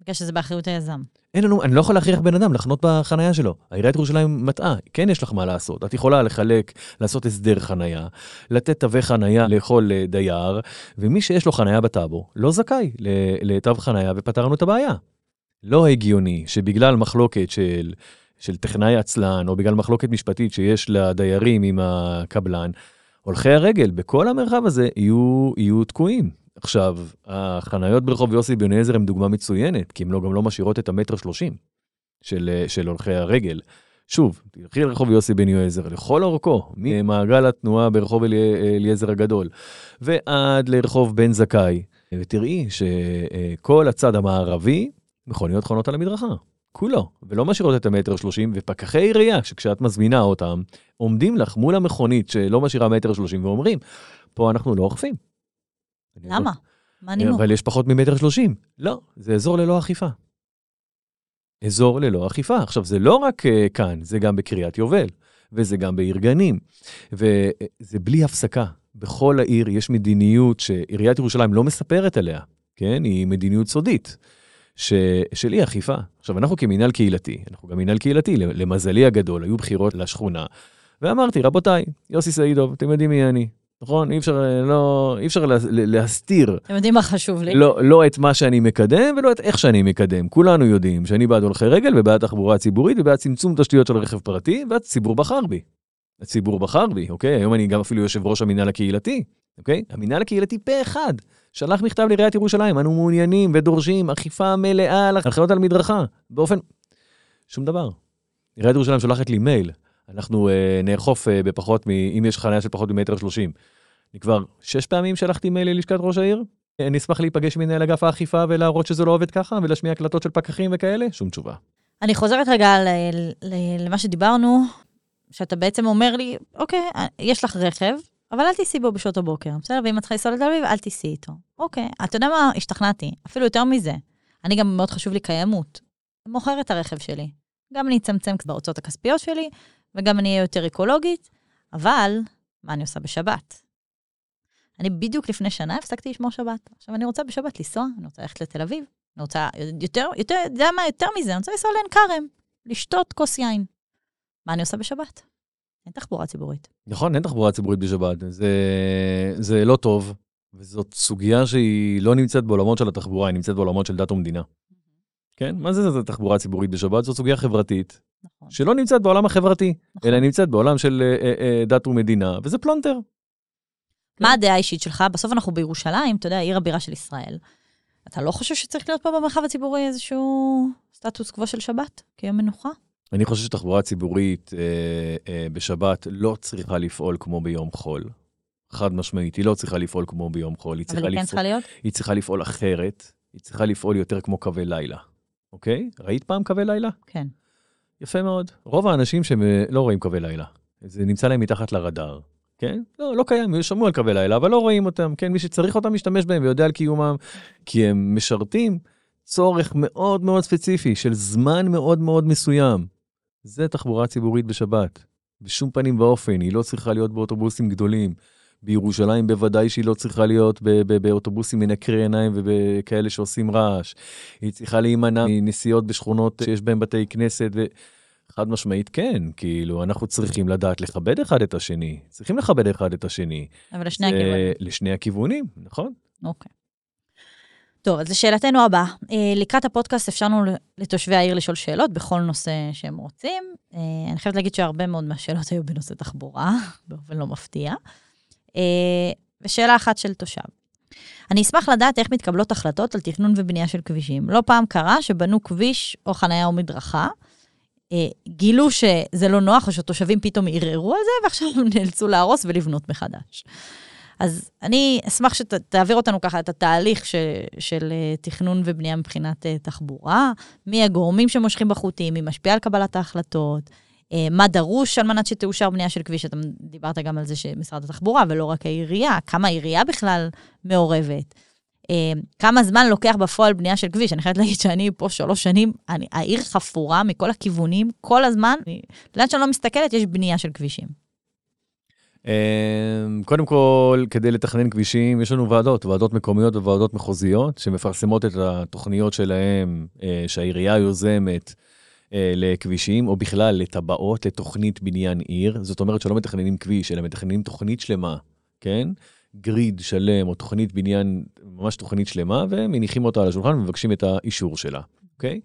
בגלל שזה באחריות היזם. אין לנו, אני לא יכול להכריח בן אדם לחנות בחנייה שלו. העיריית ירושלים מטעה, כן יש לך מה לעשות. את יכולה לחלק, לעשות הסדר חנייה, לתת תווי חנייה לכל דייר, ומי שיש לו חנייה בטאבו, לא זכאי לתו חנייה, ופתרנו את הבעיה. לא הגיוני שבגלל מחלוקת של טכנאי עצלן, או בגלל מחלוקת משפטית שיש לדיירים עם הקבלן, הולכי הרגל בכל המרחב הזה יהיו תקועים. עכשיו, החניות ברחוב יוסי בן יועזר הם דוגמה מצוינת, כי הם גם לא משאירות את 1.30 מטר של הולכי הרגל. שוב, תלכי לרחוב יוסי בן יועזר, לכל אורכו, ממעגל התנועה ברחוב אליעזר הגדול, ועד לרחוב בן זכאי, ותראי שכל הצד המערבי מכוניות חונות על המדרכה, כולו, ולא משאירות את 1.30 מטר, ופקחי עירייה, שכשאת מזמינה אותם, עומדים לך מול המכונית שלא משאירה 1.30 מטר, ואומרים, פה אנחנו לא אוכפים. למה? מה הנימוק? אבל יש פחות מ1.30 מטר. לא, זה אזור ללא אכיפה. אזור ללא אכיפה. עכשיו, זה לא רק כאן, זה גם בקריית יובל, וזה גם בארגנים, וזה בלי הפסקה. בכל העיר יש מדיניות שעיריית ירושלים לא מספרת עליה, כן? היא מדיניות סודית, של אי אכיפה. עכשיו, אנחנו כמינהל קהילתי, אנחנו גם מינהל קהילתי, למזלי הגדול, היו בחירות לשכונה, ואמרתי, רבותיי, יוסי סעידוב, אתם יודעים מי אני? נכון? אי אפשר להסתיר. אתם יודעים מה חשוב לי? לא את מה שאני מקדם, ולא את איך שאני מקדם. כולנו יודעים שאני בעד הולכי רגל, ובעד תחבורה ציבורית, ובעד צמצום תשתיות של רכב פרטי, והציבור בחר בי. הציבור בחר בי, אוקיי? היום אני גם אפילו יושב ראש המינהל הקהילתי, אוקיי? המינהל הקהילתי פה אחד. שלח מכתב לעיריית ירושלים, אנו מעוניינים ודורשים אכיפה מלאה על חניות על מדרכה. באופן... שום דבר. עיריית ירושלים שולחת לי מייל. אנחנו נאכוף בפחות, אם יש חניה של פחות מ1.30 מטר. אני כבר 6 פעמים שלחתי מייל ללשכת ראש העיר, אני אשמח להיפגש מנהל אגף האכיפה ולהראות שזה לא עובד ככה, ולשמיע הקלטות של פקחים וכאלה, שום תשובה. אני חוזרת רגע למה שדיברנו, שאתה בעצם אומר לי, אוקיי, יש לך רכב, אבל אל תיסי בו בשעות הבוקר, בסדר? ואם את צריכה לנסוע לתל אביב, אל תיסי איתו. אוקיי, אתה יודע מה? השתכנעתי, אפילו יותר מזה. אני גם מאוד חשוב לי קיימות. מוכר את הרכב שלי. גם אני אצמצם בהוצאות הכספיות שלי, וגם אני אהיה יותר אקולוגית, אבל מה אני עושה בשבת? אני בדיוק לפני שנה הפסקתי לשמור שבת. עכשיו אני רוצה בשבת לנסוע, אני רוצה ללכת לתל אביב, אני רוצה יותר מזה, אני רוצה לנסוע לעין כרם, לשתות כוס יין. מה אני עושה בשבת? אין תחבורה ציבורית. נכון, אין תחבורה ציבורית בשבת. זה לא טוב, וזאת סוגיה שהיא לא נמצאת בעולמות של התחבורה, היא נמצאת בעולמות של דת ומדינה. כן? מה זה תחבורה ציבורית בשבת? זאת סוגיה חברתית, שלא נמצאת בעולם החברתי, אלא נמצאת בעולם של דת ומדינה, וזה פלונטר. מה הדעה האישית שלך? בסוף אנחנו בירושלים, אתה יודע, עיר הבירה של ישראל. אתה לא חושב שצריך להיות פה במרחב הציבורי איזשהו סטטוס קבוע של שבת, כיום מנוחה? אני חושב שתחבורה ציבורית בשבת לא צריכה לפעול כמו ביום חול. חד משמעית, היא לא צריכה לפעול כמו ביום חול. אבל היא כן צריכה להיות? היא צריכה לפעול אחרת, היא צריכה לפעול יותר כמו קווי לילה. אוקיי? ראית פעם קווי לילה? כן. יפה מאוד. רוב האנשים שלא רואים קווי לילה, זה נמצא להם מתחת לרדאר. כן? לא קיים, שמעו על קווי לילה, אבל לא רואים אותם. כן? מי שצריך אותם משתמש בהם ויודע על קיומם, כי הם משרתים צורך מאוד מאוד ספציפי, של זמן מאוד מאוד מסוים. זה תחבורה ציבורית בשבת. בשום פנים ואופן, היא לא צריכה להיות באוטובוסים גדולים. בירושלים בוודאי שהיא לא צריכה להיות באוטובוסים מנקרי עיניים ובכאלה שעושים רעש. היא צריכה להימנע מנסיעות בשכונות שיש בהם בתי כנסת ו... חד משמעית כן, כאילו אנחנו צריכים לדעת לכבד אחד את השני, צריכים לכבד אחד את השני. אבל לשני הכיוונים. לשני הכיוונים, נכון? אוקיי. טוב, אז לשאלתנו הבאה, לקראת הפודקאסט אפשרנו לתושבי העיר לשאול שאלות בכל נושא שהם רוצים. אני חייבת להגיד שהרבה מאוד מהשאלות היו בנושא תחבורה, באופן לא מפתיע. ושאלה אחת של תושב. אני אשמח לדעת איך מתקבלות החלטות על תכנון ובנייה של כבישים. לא פעם קרה שבנו כביש או חניה או מדרכה, גילו שזה לא נוח, או שתושבים פתאום ירערו על זה, ועכשיו הם נאלצו להרוס ולבנות מחדש. אז אני אשמח שתעביר אותנו ככה את התהליך של תכנון ובנייה מבחינת תחבורה, מי הגורמים שמושכים בחוטים, מי משפיע על קבלת ההחלטות, מה דרוש על מנת שתאושר בנייה של כביש, אתה דיברת גם על זה שמשרד התחבורה, ולא רק העירייה, כמה העירייה בכלל מעורבת. כמה זמן לוקח בפועל בנייה של כביש? אני חייבת להגיד שאני פה 3 שנים, העיר חפורה מכל הכיוונים, כל הזמן, לדעת שאני לא מסתכלת, יש בנייה של כבישים. קודם כל, כדי לתכנן כבישים, יש לנו ועדות, ועדות מקומיות וועדות מחוזיות, שמפרסמות את התוכניות שלהם, שהעירייה יוזמת לכבישים, או בכלל לטבעות, לתוכנית בניין עיר. זאת אומרת שלא מתכננים כביש, אלא מתכננים תוכנית שלמה, כן? גריד שלם, או תוכנית בניין, ממש תוכנית שלמה, ומניחים אותה על השולחן, ומבקשים את האישור שלה, אוקיי?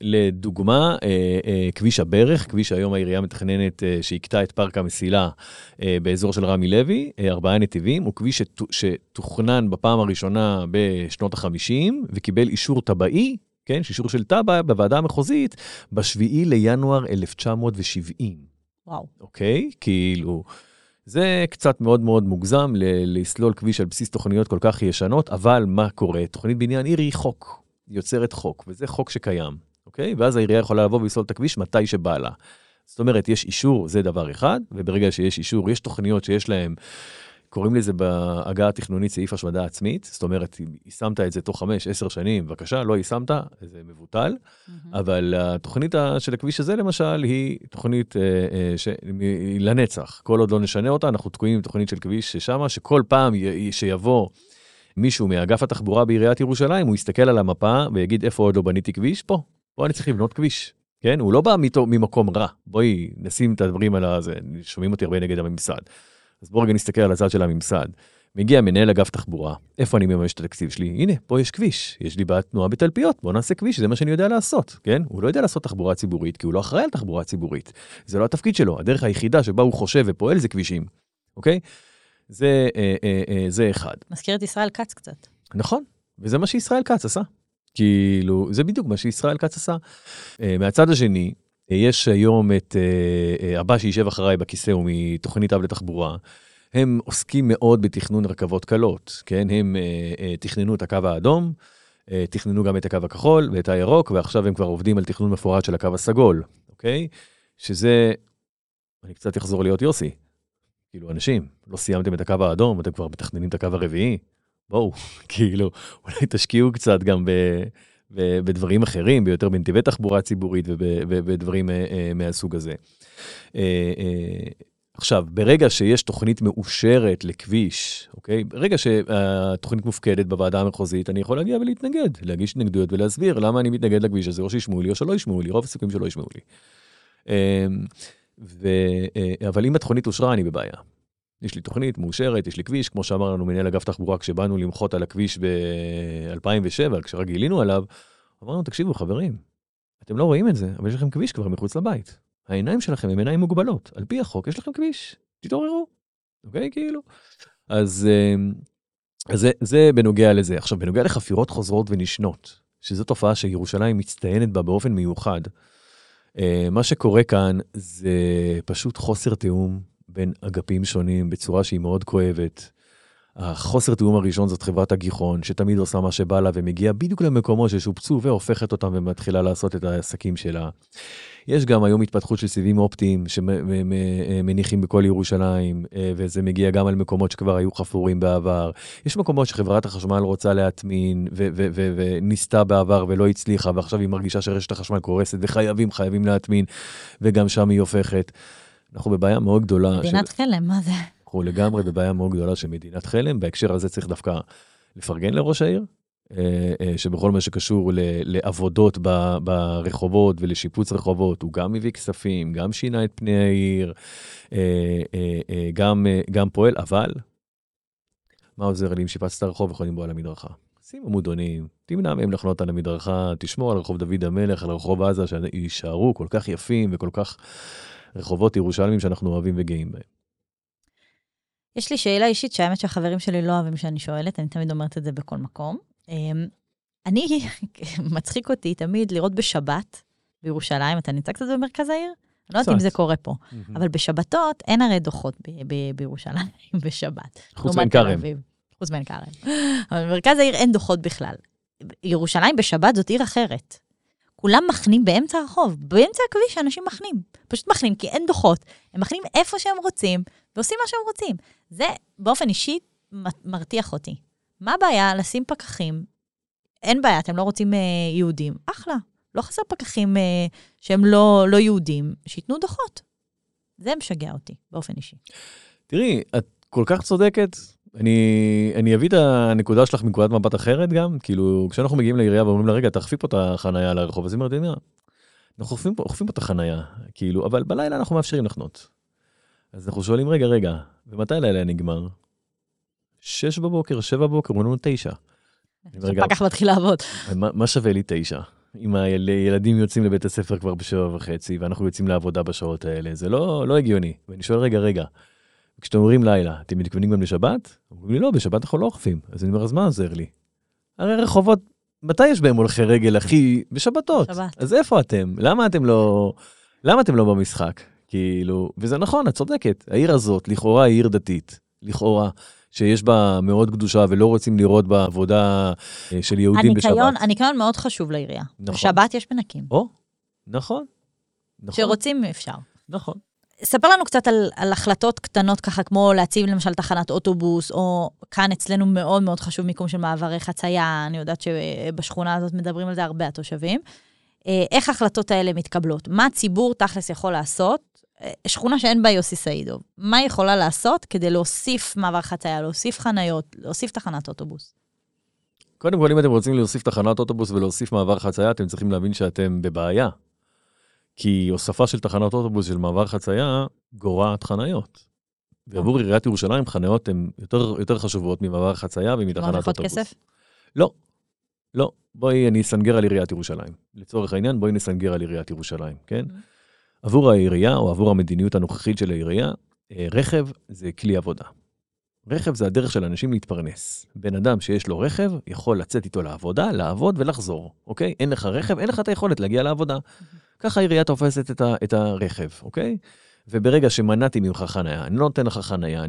לדוגמה, כביש הברך, כביש היום העירייה מתכננת שיקטע את פארק המסילה באזור של רמי לוי, 4 נתיבים, הוא כביש שתוכנן בפעם הראשונה בשנות ה-50, וקיבל אישור טבעי, כן? אישור של טבע בוועדה המחוזית, ב7 בינואר 1970. וואו. אוקיי? כאילו... זה קצת מאוד מאוד מוגזם לסלול כביש על בסיס תוכניות כל כך ישנות, אבל מה קורה? תוכנית בניין עיר היא חוק, יוצרת חוק, וזה חוק שקיים, אוקיי? ואז העירייה יכולה לבוא ולסלול את הכביש מתי שבא לה. זאת אומרת, יש אישור, זה דבר אחד, וברגע שיש אישור, יש תוכניות שיש להן, קוראים לזה בהגה התכנונית סעיף השמדה עצמית, זאת אומרת, יישמת את זה תוך 5-10 שנים, בבקשה, לא יישמת, זה מבוטל, אבל התוכנית של הכביש הזה, למשל, היא תוכנית לנצח. כל עוד לא נשנה אותה, אנחנו תקועים עם תוכנית של כביש ששמה, שכל פעם שיבוא מישהו מאגף התחבורה בעיריית ירושלים, הוא יסתכל על המפה ויגיד, איפה עוד לא בניתי כביש? פה אני צריך לבנות כביש. כן? הוא לא בא ממקום רע. בואי נשים את הדברים על זה, שומעים אותי הרבה נגד הממסד. אז בואו רגע נסתכל על הצד של הממסד. מגיע מנהל אגף תחבורה, איפה אני ממש את התקציב שלי? הנה, פה יש כביש, יש לי בעיית תנועה בתלפיות, בואו נעשה כביש, זה מה שאני יודע לעשות, כן? הוא לא יודע לעשות תחבורה ציבורית, כי הוא לא אחראי על תחבורה ציבורית. זה לא התפקיד שלו, הדרך היחידה שבה הוא חושב ופועל זה כבישים, אוקיי? זה אחד. מזכיר את ישראל קץ קצת. נכון, וזה מה שישראל קץ עשה. כאילו, זה בדיוק מה שישראל קץ עשה. מהצד השני, יש היום את הבא שישב אחריי בכיסא ומתוכנית אב לתחבורה, הם עוסקים מאוד בתכנון רכבות קלות, כן? הם תכננו את הקו האדום, תכננו גם את הקו הכחול ואת הירוק, ועכשיו הם כבר עובדים על תכנון מפורט של הקו הסגול, אוקיי? שזה, אני קצת אחזור להיות יוסי, כאילו אנשים, לא סיימתם את הקו האדום, אתם כבר מתכננים את הקו הרביעי, בואו, כאילו, אולי תשקיעו קצת גם בדברים אחרים, ביותר בנתיבי תחבורה ציבורית, ובדברים מהסוג הזה. עכשיו, ברגע שיש תוכנית מאושרת לכביש, אוקיי? ברגע שהתוכנית מופקדת בוועדה המחוזית, אני יכול להגיע ולהתנגד, להגיש התנגדויות ולהסביר למה אני מתנגד לכביש הזה, או שישמעו לי או שלא ישמעו לי, רוב הסיכויים שלא ישמעו לי. אבל אם התוכנית אושרה, אני בבעיה. יש לי תוכנית מאושרת, יש לי כביש, כמו שאמר לנו מנהל אגף תחבורה, כשבאנו למחות על הכביש ב-2007, כשרק גילינו עליו, אמרנו, תקשיבו, חברים, אתם לא רואים את זה, אבל יש לכם כביש כבר מחוץ לבית. העיניים שלכם הם עיניים מוגבלות. על פי החוק, יש לכם כביש. תתעוררו. אוקיי, כאילו. אז זה בנוגע לזה. עכשיו, בנוגע לחפירות חוזרות ונשנות, שזו תופעה שירושלים מצטיינת בה באופן מיוחד, מה שקורה כאן זה פשוט חוסר תיאום בין אגפים שונים בצורה שהיא מאוד כואבת. החוסר תיאום הראשון זאת חברת הגיחון, שתמיד עושה מה שבא לה ומגיעה בדיוק למקומו ששופצו והופכת אותם ומתחילה לעשות את העסקים שלה. יש גם היום התפתחות של סיבים אופטיים שמניחים בכל ירושלים, וזה מגיע גם על מקומות שכבר היו חפורים בעבר. יש מקומות שחברת החשמל רוצה להטמין, וניסתה בעבר ולא הצליחה, ועכשיו היא מרגישה שרשת החשמל קורסת, וחייבים להטמין, וגם שם היא הופכת. אנחנו בבעיה מאוד גדולה. מדינת חלם, מה זה? אנחנו לגמרי בבעיה מאוד גדולה של מדינת חלם, בהקשר הזה צריך דווקא לפרגן לראש העיר, שבכל מה שקשור לעבודות ברחובות ולשיפוץ רחובות, הוא גם מביא כספים, גם שינה את פני העיר, גם פועל, אבל מה עוזר לי אם שיפצת הרחוב יכולים בו על המדרכה? שים עמודונים, תמנע מהם לחנות על המדרכה, תשמור על רחוב דוד המלך, על רחוב עזה, שישארו כל כך יפים וכל כך רחובות ירושלמים שאנחנו אוהבים וגאים בהם. יש לי שאלה אישית שהאמת שהחברים שלי לא אוהבים שאני שואלת, אני תמיד אומרת את זה בכל מקום. אני, מצחיק אותי תמיד לראות בשבת בירושלים, אתה נמצא קצת במרכז העיר? אני לא יודעת אם זה קורה פה, אבל בשבתות אין הרי דוחות בירושלים בשבת. חוץ מן קרם. חוץ מן קרם. אבל במרכז העיר אין דוחות בכלל. ירושלים בשבת זאת עיר אחרת. כולם מחנים באמצע הרחוב, באמצע הכביש אנשים מחנים. פשוט מחנים כי אין דוחות. הם מחנים איפה שהם רוצים, ועושים מה שהם רוצים. זה באופן אישי מרתיח אותי. מה הבעיה? לשים פקחים. אין בעיה, אתם לא רוצים יהודים. אחלה. לא חסר פקחים שהם לא יהודים, שיתנו דוחות. זה משגע אותי, באופן אישי. תראי, את כל כך צודקת. אני אביא את הנקודה שלך מנקודת מבט אחרת גם. כאילו, כשאנחנו מגיעים לעירייה ואומרים לה, רגע, תאכפי פה את החנייה על הרחוב, אז היא אומרת, אנחנו אוכפים פה את החנייה, כאילו, אבל בלילה אנחנו מאפשרים לחנות. אז אנחנו שואלים, רגע, ומתי הלילה נגמר? 6 בבוקר, 7 בבוקר, הוא נענו 9. שפקח מתחיל לעבוד. מה שווה לי 9? אם הילדים יוצאים לבית הספר כבר ב7:30, ואנחנו יוצאים לעבודה בשעות האלה, זה לא הגיוני. ואני שואל, רגע, כשאתם אומרים לילה, אתם מתכוונים גם לשבת? אומרים לי, לא, בשבת אנחנו לא אוכפים. אז אני אומר, אז מה עוזר לי? הרי רחובות, מתי יש בהם הולכי רגל, אחי? בשבתות. אז איפה אתם? למה אתם לא במשחק? כאילו, וזה נכון, את צודקת. העיר הזאת, לכאורה, היא עיר דתית. לכאורה, שיש בה מאוד קדושה, ולא רוצים לראות בעבודה של יהודים בשבת. הניקיון מאוד חשוב לעירייה. נכון. בשבת יש מנקים. או, נכון. שרוצים אפשר. נכון. ספר לנו קצת על החלטות קטנות ככה, כמו להציב למשל תחנת אוטובוס, או כאן אצלנו מאוד מאוד חשוב מיקום של מעברי חצייה, אני יודעת שבשכונה הזאת מדברים על זה הרבה התושבים. איך ההחלטות האלה מתקבלות? מה הציבור תכלס יכול לעשות? שכונה שאין בה יוסי סעידוב. מה היא יכולה לעשות כדי להוסיף מעבר חצייה, להוסיף חניות, להוסיף תחנת אוטובוס? קודם כל, אם אתם רוצים להוסיף תחנת אוטובוס ולהוסיף מעבר חצייה, אתם צריכים להבין שאתם בבעיה. כי הוספה של תחנת אוטובוס של מעבר חצייה גורעת חניות. ועבור עיריית ירושלים, חניות הן יותר חשובות ממעבר חצייה ומתחנת אוטובוס. לא. בואי נסנגר על עיריית ירושלים. לצורך העניין, בואי נסנגר על עיריית ירושלים, כן? עבור העירייה, או עבור המדיניות הנוכחית של העירייה, רכב זה כלי עבודה. רכב זה הדרך של אנשים להתפרנס. בן אדם שיש לו רכב, יכול לצאת איתו לעבודה, לעבוד ולחזור, אוקיי? אין לך רכב, אין לך את היכולת להגיע לעבודה. ככה העירייה תופסת את הרכב, אוקיי? וברגע שמנעתי ממך חניה, אני לא נותן לך חניה,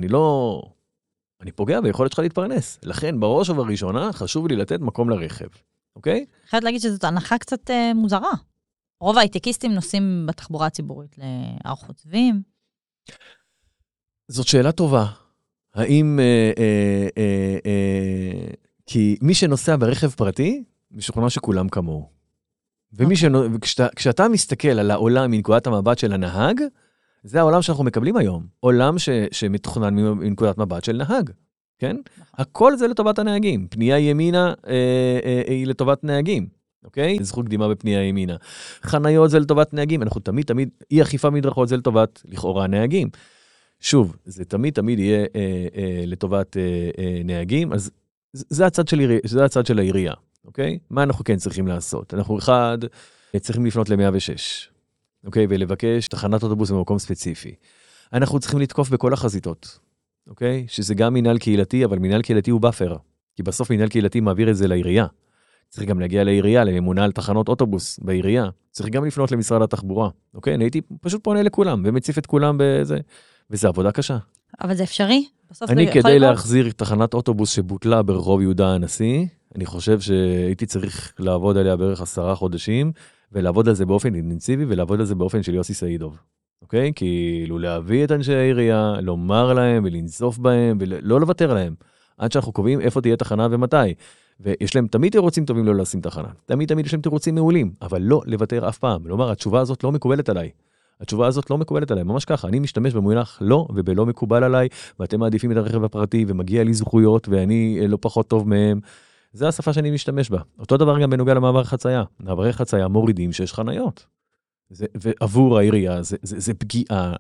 אני פוגע ביכולת שלך להתפרנס. לכן, בראש ובראשונה, חשוב לי לתת מקום לרכב. אוקיי? חייבת להגיד שזאת הנחה קצת מוזרה. רוב ההייטקיסטים נוסעים בתחבורה הציבורית לארוחות צבים. זאת שאלה טובה. האם... כי מי שנוסע ברכב פרטי, משוכנע שכולם כמוהו. וכשאתה מסתכל על העולם מנקודת המבט של הנהג, זה העולם שאנחנו מקבלים היום. עולם שמתוכנן מנקודת מבט של נהג. כן? הכל זה לטובת הנהגים. פנייה ימינה היא לטובת נהגים. אוקיי? זכות קדימה בפנייה ימינה. חניות זה לטובת נהגים. אנחנו תמיד, תמיד, אי אכיפה מדרכות זה לטובת לכאורה נהגים. שוב, זה תמיד, תמיד יהיה לטובת נהגים. אז זה הצד של העירייה. אוקיי? מה אנחנו כן צריכים לעשות? אנחנו אחד, צריכים לפנות ל-106. אוקיי? ולבקש תחנת אוטובוס במקום ספציפי. אנחנו צריכים לתקוף בכל החזיתות. אוקיי? שזה גם מנהל קהילתי, אבל מנהל קהילתי הוא באפר. כי בסוף מנהל קהילתי מעביר את זה לעירייה. צריך גם להגיע לעירייה, לממונה על תחנות אוטובוס בעירייה. צריך גם לפנות למשרד התחבורה. אוקיי? אני הייתי פשוט פונה לכולם, ומציף את כולם בזה. וזה עבודה קשה. אבל זה אפשרי? אני כדי להחזיר תחנת אוטובוס שבוטלה ברחוב יהודה הנשיא, אני חושב שהייתי צריך לעבוד עליה בערך 10 חודשים, ולעבוד על זה באופן אינטנסיבי, ולעבוד על זה באופן של יוסי סעידוב. אוקיי? כאילו להביא את אנשי העירייה, לומר להם ולנזוף בהם, ולא לוותר להם, עד שאנחנו קובעים איפה תהיה תחנה ומתי. ויש להם תמיד תירוצים טובים לא לשים תחנה. תמיד תמיד יש להם תירוצים מעולים, אבל לא לוותר אף פעם. לומר, התשובה הזאת לא מקובלת עליי. התשובה הזאת לא מקובלת עליי, ממש ככה, אני משתמש במונח לא ובלא מקובל עליי, ואתם מעדיפים את הרכב הפרטי, ומגיע לי זכויות, ואני לא פחות טוב מהם. זה השפה שאני משתמש בה. אותו דבר גם בנוגע למעבר חצייה. מעברי חצייה מורידים 6 חניות. ועבור העירייה, זה פגיעה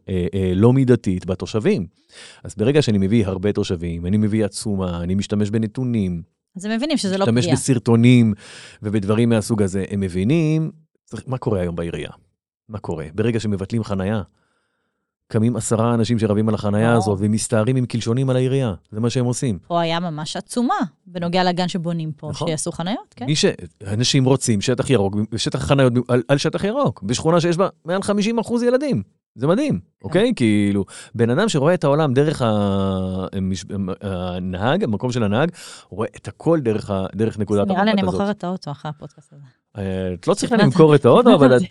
לא מידתית בתושבים. אז ברגע שאני מביא הרבה תושבים, אני מביא עצומה, אני משתמש בנתונים. אז הם מבינים שזה לא פגיעה. משתמש בסרטונים, ובדברים מהסוג הזה, הם מבינים, מה קורה היום בעירייה? מה קורה? ברגע שמבטלים חנייה, קמים 10 אנשים שרבים על החנייה הזאת, ומסתערים עם קלשונים על העירייה. זה מה שהם עושים. פה היה ממש עצומה, בנוגע לגן שבונים פה, נכון. שיעשו חניות, כן? אנשים רוצים שטח ירוק, שטח חניות על שטח ירוק, בשכונה שיש בה מעל 50% ילדים. זה מדהים, כן. אוקיי? כאילו, בן אדם שרואה את העולם דרך הנהג, המקום של הנהג, רואה את הכל דרך נקודת המבט הזאת. נראה לי, אני מוכרת את האוטו אחרי הפודקאסט הזה. את לא צריכה למכור את האוטו, אבל את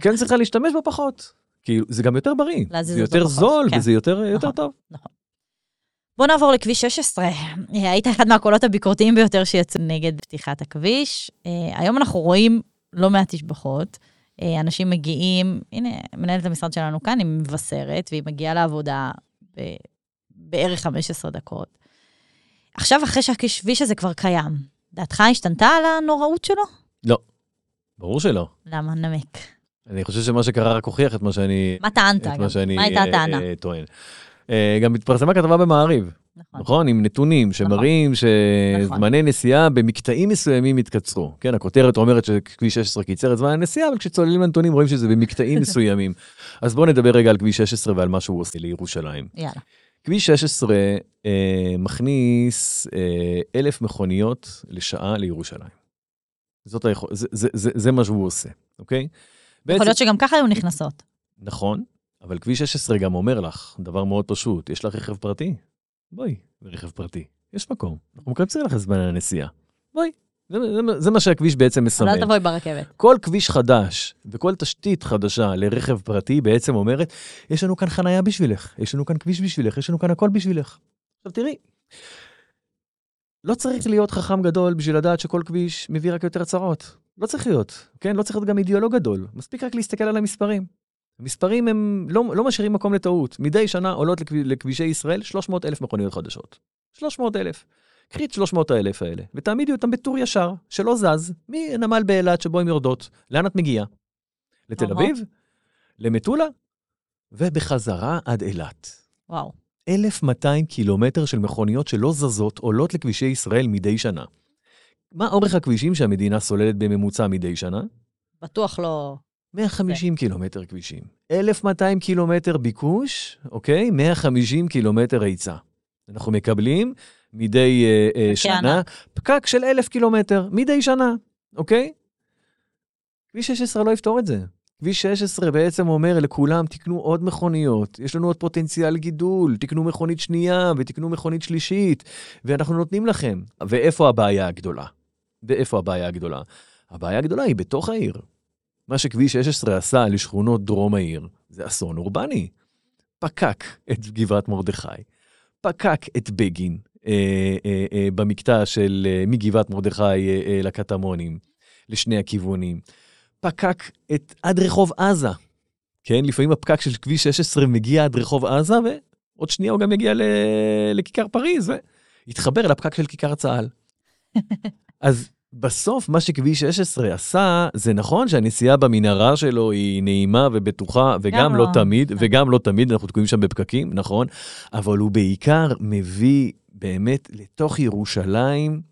כן צריכה להשתמש בו פחות. כי זה גם יותר בריא, זה יותר זול, וזה יותר טוב. נכון. בוא נעבור לכביש 16. היית אחד מהקולות הביקורתיים ביותר שיצאו נגד פתיחת הכביש. היום אנחנו רואים לא מעט תשבחות. אנשים מגיעים, הנה, מנהלת המשרד שלנו כאן, היא מבשרת, והיא מגיעה לעבודה בערך 15 דקות. עכשיו, אחרי שהכביש הזה כבר קיים, דעתך השתנתה על הנוראות שלו? לא. ברור שלא. למה? נמק. אני חושב שמה שקרה רק הוכיח את מה שאני... מה טענת אגב? מה הייתה הטענה? טוען. גם התפרסמה כתבה במעריב. נכון? עם נתונים שמראים שזמני נסיעה במקטעים מסוימים התקצרו. כן, הכותרת אומרת שכביש 16 קיצר את זמן הנסיעה, אבל כשצוללים לנתונים רואים שזה במקטעים מסוימים. אז בואו נדבר רגע על כביש 16 ועל מה שהוא עושה לירושלים. יאללה. כביש 16 מכניס 1,000 מכוניות לשעה לירושלים. זה מה שהוא עושה, אוקיי? יכול להיות שגם ככה היו נכנסות. נכון, אבל כביש 16 גם אומר לך, דבר מאוד פשוט, יש לך רכב פרטי? בואי, רכב פרטי. יש מקום. אנחנו מקצרים לך זמן הנסיעה. בואי. זה מה שהכביש בעצם מסמל. אבל אל תבואי ברכבת. כל כביש חדש, וכל תשתית חדשה לרכב פרטי בעצם אומרת, יש לנו כאן חנייה בשבילך, יש לנו כאן כביש בשבילך, יש לנו כאן הכל בשבילך. עכשיו תראי, לא צריך להיות חכם גדול בשביל לדעת שכל כביש מביא רק יותר צרות. לא צריך להיות, כן? לא צריך להיות גם אידיאולוג גדול. מספיק רק להסתכל על המספרים. המספרים הם לא משאירים מקום לטעות. מדי שנה עולות לכבישי ישראל 300,000 מכוניות חדשות. 300,000. קחי את 300,000 האלה, ותעמידי אותם בטור ישר, שלא זז, מנמל באילת שבו הם יורדות. לאן את מגיעה? לתל אביב, למטולה, ובחזרה עד אילת. וואו. 1,200 קילומטר של מכוניות שלא זזות עולות לכבישי ישראל מדי שנה. מה אורך הכבישים שהמדינה סוללת בממוצע מדי שנה? בטוח לא... 150 קילומטר כבישים. 1,200 קילומטר ביקוש, אוקיי? 150 קילומטר היצע. אנחנו מקבלים מדי שנה פקק של 1,000 קילומטר מדי שנה, אוקיי? כביש 16 לא יפתור את זה. כביש 16 בעצם אומר לכולם, תקנו עוד מכוניות, יש לנו עוד פוטנציאל גידול, תקנו מכונית שנייה ותקנו מכונית שלישית, ואנחנו נותנים לכם. ואיפה הבעיה הגדולה? ואיפה הבעיה הגדולה? הבעיה הגדולה היא בתוך העיר. מה שכביש 16 עשה לשכונות דרום העיר, זה אסון אורבני. פקק את גבעת מורדכי, פקק את בגין, במקטע של מגבעת מורדכי לקטמונים, לשני הכיוונים. פקק עד רחוב עזה, כן, לפעמים הפקק של כביש 16 מגיע עד רחוב עזה, ועוד שנייה הוא גם יגיע לכיכר פריז, והתחבר אל הפקק של כיכר צהל. אז בסוף מה שכביש 16 עשה, זה נכון שהנסיעה במנהרה שלו היא נעימה ובטוחה, וגם לא תמיד, וגם לא תמיד, אנחנו תקועים שם בפקקים, נכון, אבל הוא בעיקר מביא באמת לתוך ירושלים,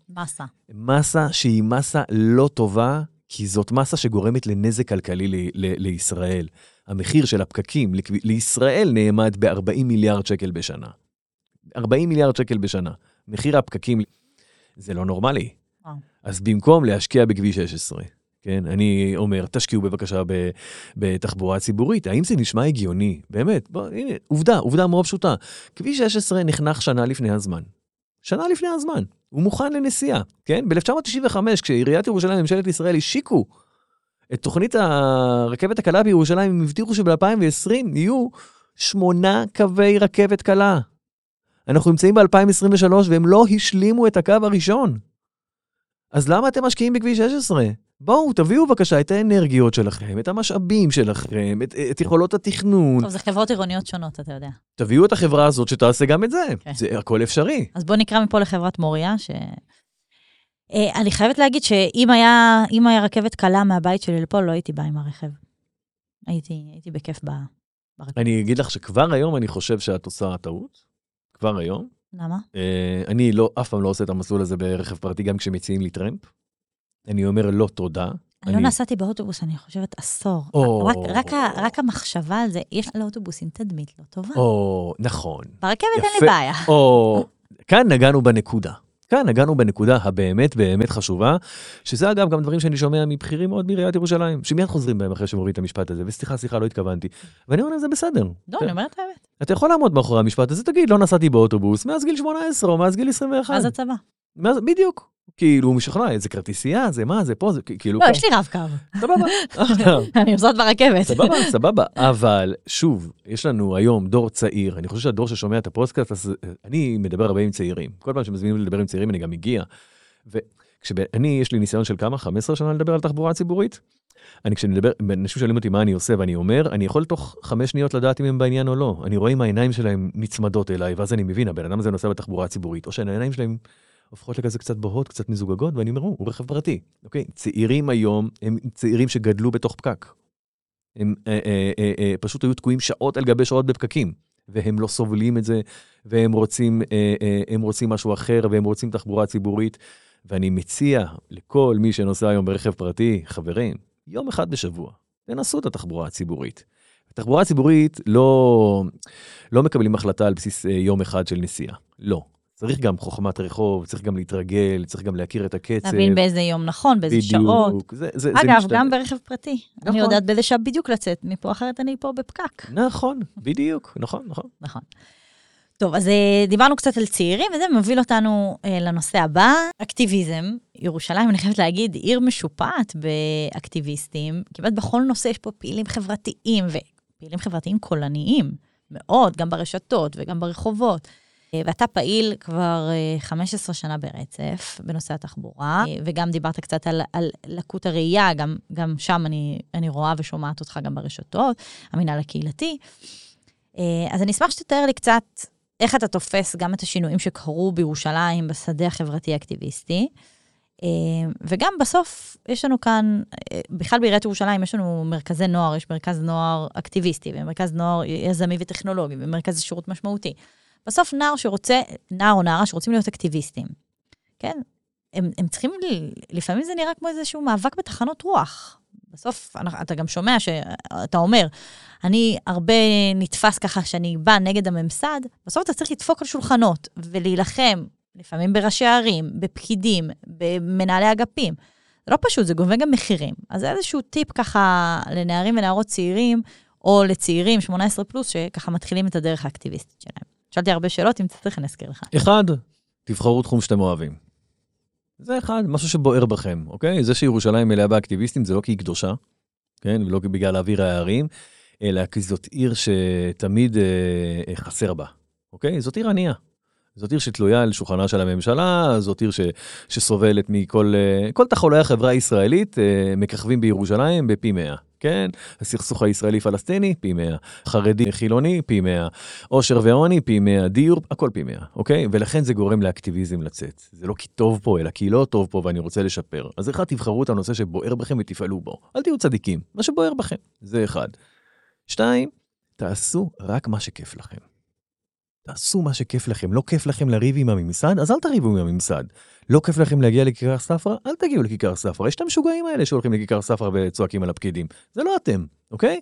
מסה שהיא מסה לא טובה, כי זאת מסה שגורמת לנזק כלכלי לישראל. המחיר של הפקקים לישראל נאמד ב-40 מיליארד שקל בשנה. 40 מיליארד שקל בשנה. מחיר הפקקים, זה לא נורמלי. אז במקום להשקיע בכביש 16, כן, אני אומר, תשקיעו בבקשה בתחבורה ציבורית. האם זה נשמע הגיוני? באמת, בוא, הנה, עובדה מאוד פשוטה. כביש 16 נחנך שנה לפני הזמן. הוא מוכן לנסיעה, כן? ב-1995, כשעיריית ירושלים וממשלת ישראל השיקו את תוכנית הרכבת הקלה בירושלים, הם הבטיחו שב-2020 יהיו 8 קווי רכבת קלה. אנחנו נמצאים ב-2023, והם לא השלימו את הקו הראשון. אז למה אתם משקיעים בכביש 16? בואו, תביאו בבקשה את האנרגיות שלכם, את המשאבים שלכם, את יכולות התכנון. טוב, זה חברות עירוניות שונות, אתה יודע. תביאו את החברה הזאת שתעשה גם את זה. Okay. זה הכל אפשרי. אז בואו נקרא מפה לחברת מוריה, אני חייבת להגיד שאם היה רכבת קלה מהבית שלי לפה, לא הייתי באה עם הרכב. הייתי בכיף ברכבת. אני אגיד לך שכבר היום אני חושב שאת עושה טעות. כבר היום. למה? אני אף פעם לא עושה את המסלול הזה ברכב פרטי, גם כשמציעים לי טרמפ. אני אומר לא תודה. אני לא נסעתי באוטובוס, אני חושבת עשור. רק המחשבה על זה, יש לאוטובוסים תדמית לא טובה. נכון. ברכבת אין לי בעיה. כאן נגענו בנקודה. הבאמת באמת חשובה, שזה אגב גם דברים שאני שומע מבחירים מאוד בעיריית ירושלים, שמיד חוזרים בהם אחרי שמוריד את המשפט הזה, וסליחה, לא התכוונתי. ואני אומר, זה בסדר. לא, אני אומרת האמת. אתה יכול לעמוד מאחורי המשפט הזה, תגיד, לא נסעתי באוטובוס, מאז גיל 18 או מאז גיל 21. אז הצבא. בדיוק. כאילו, הוא משכנע, זה כרטיסייה, זה מה, זה פה, זה כאילו... לא, יש לי רב קו. סבבה. אני עושה ברכבת. סבבה. אבל, שוב, יש לנו היום דור צעיר, אני חושב שהדור ששומע את הפודקאסט, אז אני מדבר הרבה עם צעירים. כל פעם שמזמינים לדבר עם צעירים, אני גם מגיע. וכשאני, יש לי ניסיון של 15 שנה לדבר על תחבורה ציבורית, אנשים שואלים אותי מה אני עושה, ואני אומר, אני יכול תוך 5 שניות לדעת אם הם בעניין או לא. אני רואה אם העיניים שלהם נצמדות אליי, ואז אני מבין, הבן אדם הזה נוסע בתחבורה ציבורית, או שהעיניים שלהם הופכות לכזה קצת בוהות, קצת מזוגגות, ואני אומר, הוא רכב פרטי. אוקיי? צעירים היום, הם צעירים שגדלו בתוך פקק. הם פשוט היו תקועים שעות על גבי שעות בפקקים, והם לא סובלים את זה, והם רוצים משהו אחר, והם רוצים תחבורה ציבורית, ואני מציע לכל מי שנוסע היום ברכב פרטי, חברים, יום אחד בשבוע, תנסו את התחבורה הציבורית. התחבורה הציבורית לא מקבלים החלטה על בסיס יום אחד של נסיעה. לא. צריך גם חוכמת רחוב, צריך גם להתרגל, צריך גם להכיר את הקצב. להבין באיזה יום נכון, באיזה שעות. אגב, גם ברכב פרטי. אני יודעת באיזה שעה בדיוק לצאת, מפה אחרת אני פה בפקק. נכון, בדיוק, נכון. טוב, אז דיברנו קצת על צעירים, וזה מוביל אותנו לנושא הבא, אקטיביזם. ירושלים, אני חייבת להגיד, עיר משופעת באקטיביסטים. כמעט בכל נושא יש פה פעילים חברתיים, ופעילים חברתיים קולניים, מאוד, גם ברשתות וגם ברחובות. ואתה פעיל כבר 15 שנה ברצף בנושא התחבורה, וגם דיברת קצת על לקות הראייה, גם שם אני רואה ושומעת אותך גם ברשתות, המינהל הקהילתי. אז אני אשמח שתתאר לי קצת איך אתה תופס גם את השינויים שקרו בירושלים בשדה החברתי-אקטיביסטי, וגם בסוף יש לנו כאן, בכלל בעיריית ירושלים יש לנו מרכזי נוער, יש מרכז נוער אקטיביסטי, ומרכז נוער יזמי וטכנולוגי, ומרכז שירות משמעותי. בסוף נער או נערה שרוצים להיות אקטיביסטים, כן? הם צריכים, לפעמים זה נראה כמו איזשהו מאבק בתחנות רוח. בסוף אתה גם שומע שאתה אומר, אני הרבה נתפס ככה שאני בא נגד הממסד, בסוף אתה צריך לדפוק על שולחנות ולהילחם, לפעמים בראשי הערים, בפקידים, במנהלי אגפים. זה לא פשוט, זה גובה גם מחירים. אז זה איזשהו טיפ ככה לנערים ונערות צעירים, או לצעירים 18 פלוס, שככה מתחילים את הדרך האקטיביסטית שלהם. שאלתי הרבה שאלות, אם צריך להזכיר לך. 1, תבחרו תחום שאתם אוהבים. זה 1, משהו שבוער בכם, אוקיי? זה שירושלים מלאה באקטיביסטים, זה לא כי היא קדושה, כן? ולא בגלל האוויר הערים, אלא כי זאת עיר שתמיד חסר בה, אוקיי? זאת עיר ענייה. זאת עיר שתלויה על שולחנה של הממשלה, זאת עיר שסובלת מכל תחלואי החברה הישראלית, מככבים בירושלים בפי 100. כן, הסכסוך הישראלי-פלסטיני, פי 100, חרדי-חילוני, פי 100, עושר ועוני, פי 100, דיור, הכל פי 100, אוקיי? ולכן זה גורם לאקטיביזם לצאת. זה לא כי טוב פה, אלא כי לא טוב פה ואני רוצה לשפר. אז אחד, תבחרו את הנושא שבוער בכם ותפעלו בו. אל תהיו צדיקים, מה שבוער בכם. זה אחד. שתיים, תעשו רק מה שכיף לכם. תעשו מה שכיף לכם. לא כיף לכם לריב עם הממסד, אז אל תריבו עם הממסד. לא כיף לכם להגיע לכיכר ספרא, אל תגיעו לכיכר ספרא. יש את המשוגעים האלה שהולכים לכיכר ספרא וצועקים על הפקידים. זה לא אתם, אוקיי?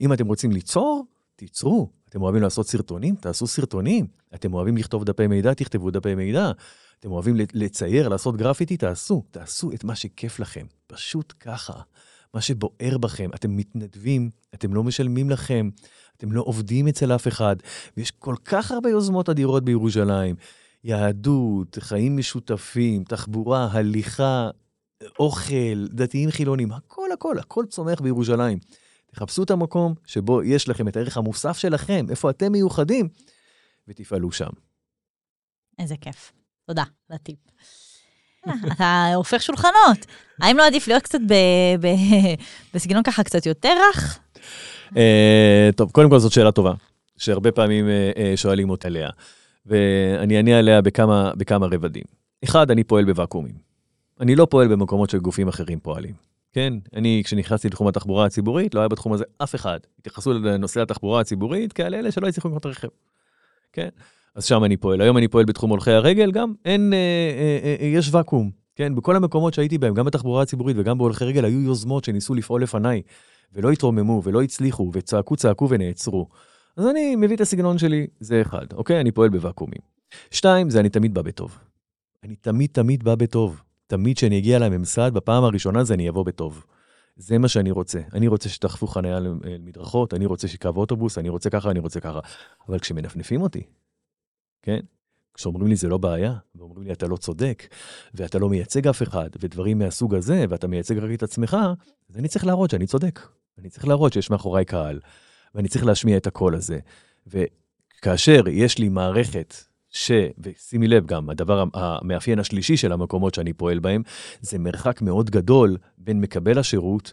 אם אתם רוצים ליצור, תיצרו. אתם אוהבים לעשות סרטונים, תעשו סרטונים. אתם אוהבים לכתוב דפי מידע, תכתבו דפי מידע. אתם אוהבים לצייר, לעשות גרפיטי, תעשו. תעשו את מה שכיף לכם. פשוט ככה. מה שבוער בכם, אתם מתנדבים, אתם לא משלמים לכם, אתם לא עובדים אצל אף אחד, ויש כל כך הרבה יוזמות אדירות בירושלים, יהדות, חיים משותפים, תחבורה, הליכה, אוכל, דתיים חילונים, הכל הכל, הכל צומח בירושלים. תחפשו את המקום שבו יש לכם את הערך המוסף שלכם, איפה אתם מיוחדים, ותפעלו שם. איזה כיף. תודה, לטיפ. אתה הופך שולחנות. האם לא עדיף להיות קצת בסגנון ככה קצת יותר רך? טוב, קודם כל זאת שאלה טובה, שהרבה פעמים שואלים אותה עליה, ואני אענה עליה בכמה רבדים. אחד, אני פועל בוואקומים. אני לא פועל במקומות שגופים אחרים פועלים. כן? אני, כשנכנסתי לתחום התחבורה הציבורית, לא היה בתחום הזה אף אחד. התייחסו לנושא התחבורה הציבורית כאלה אלה שלא הצליחו לקנות רכב. כן? אז שם אני פועל. היום אני פועל בתחום הולכי הרגל, גם אין, יש וקום. כן? בכל המקומות שהייתי בהם, גם בתחבורה הציבורית וגם בהולכי רגל, היו יוזמות שניסו לפעול לפניי, ולא התרוממו, ולא הצליחו, וצעקו ונעצרו. אז אני מביא את הסגנון שלי, זה אחד. אוקיי? אני פועל בוואקומים. שתיים, זה אני תמיד בא בטוב. אני תמיד בא בטוב. תמיד שאני אגיע לממסד, בפעם הראשונה זה אני אבוא בטוב. זה מה שאני רוצה. אני רוצה שתחפו חניה למדרכות, אני רוצה שקו אוטובוס, אני רוצה ככה, אני רוצה ככה. אבל כשמנפנפים אותי, כן? כשאומרים לי זה לא בעיה, ואומרים לי אתה לא צודק, ואתה לא מייצג אף אחד, ודברים מהסוג הזה, ואתה מייצג רק את עצמך, אז אני צריך להראות שאני צודק. אני צריך להראות שיש מאחוריי קהל, ואני צריך להשמיע את הקול הזה. וכאשר יש לי מערכת ושימי לב גם, הדבר המאפיין השלישי של המקומות שאני פועל בהם, זה מרחק מאוד גדול בין מקבל השירות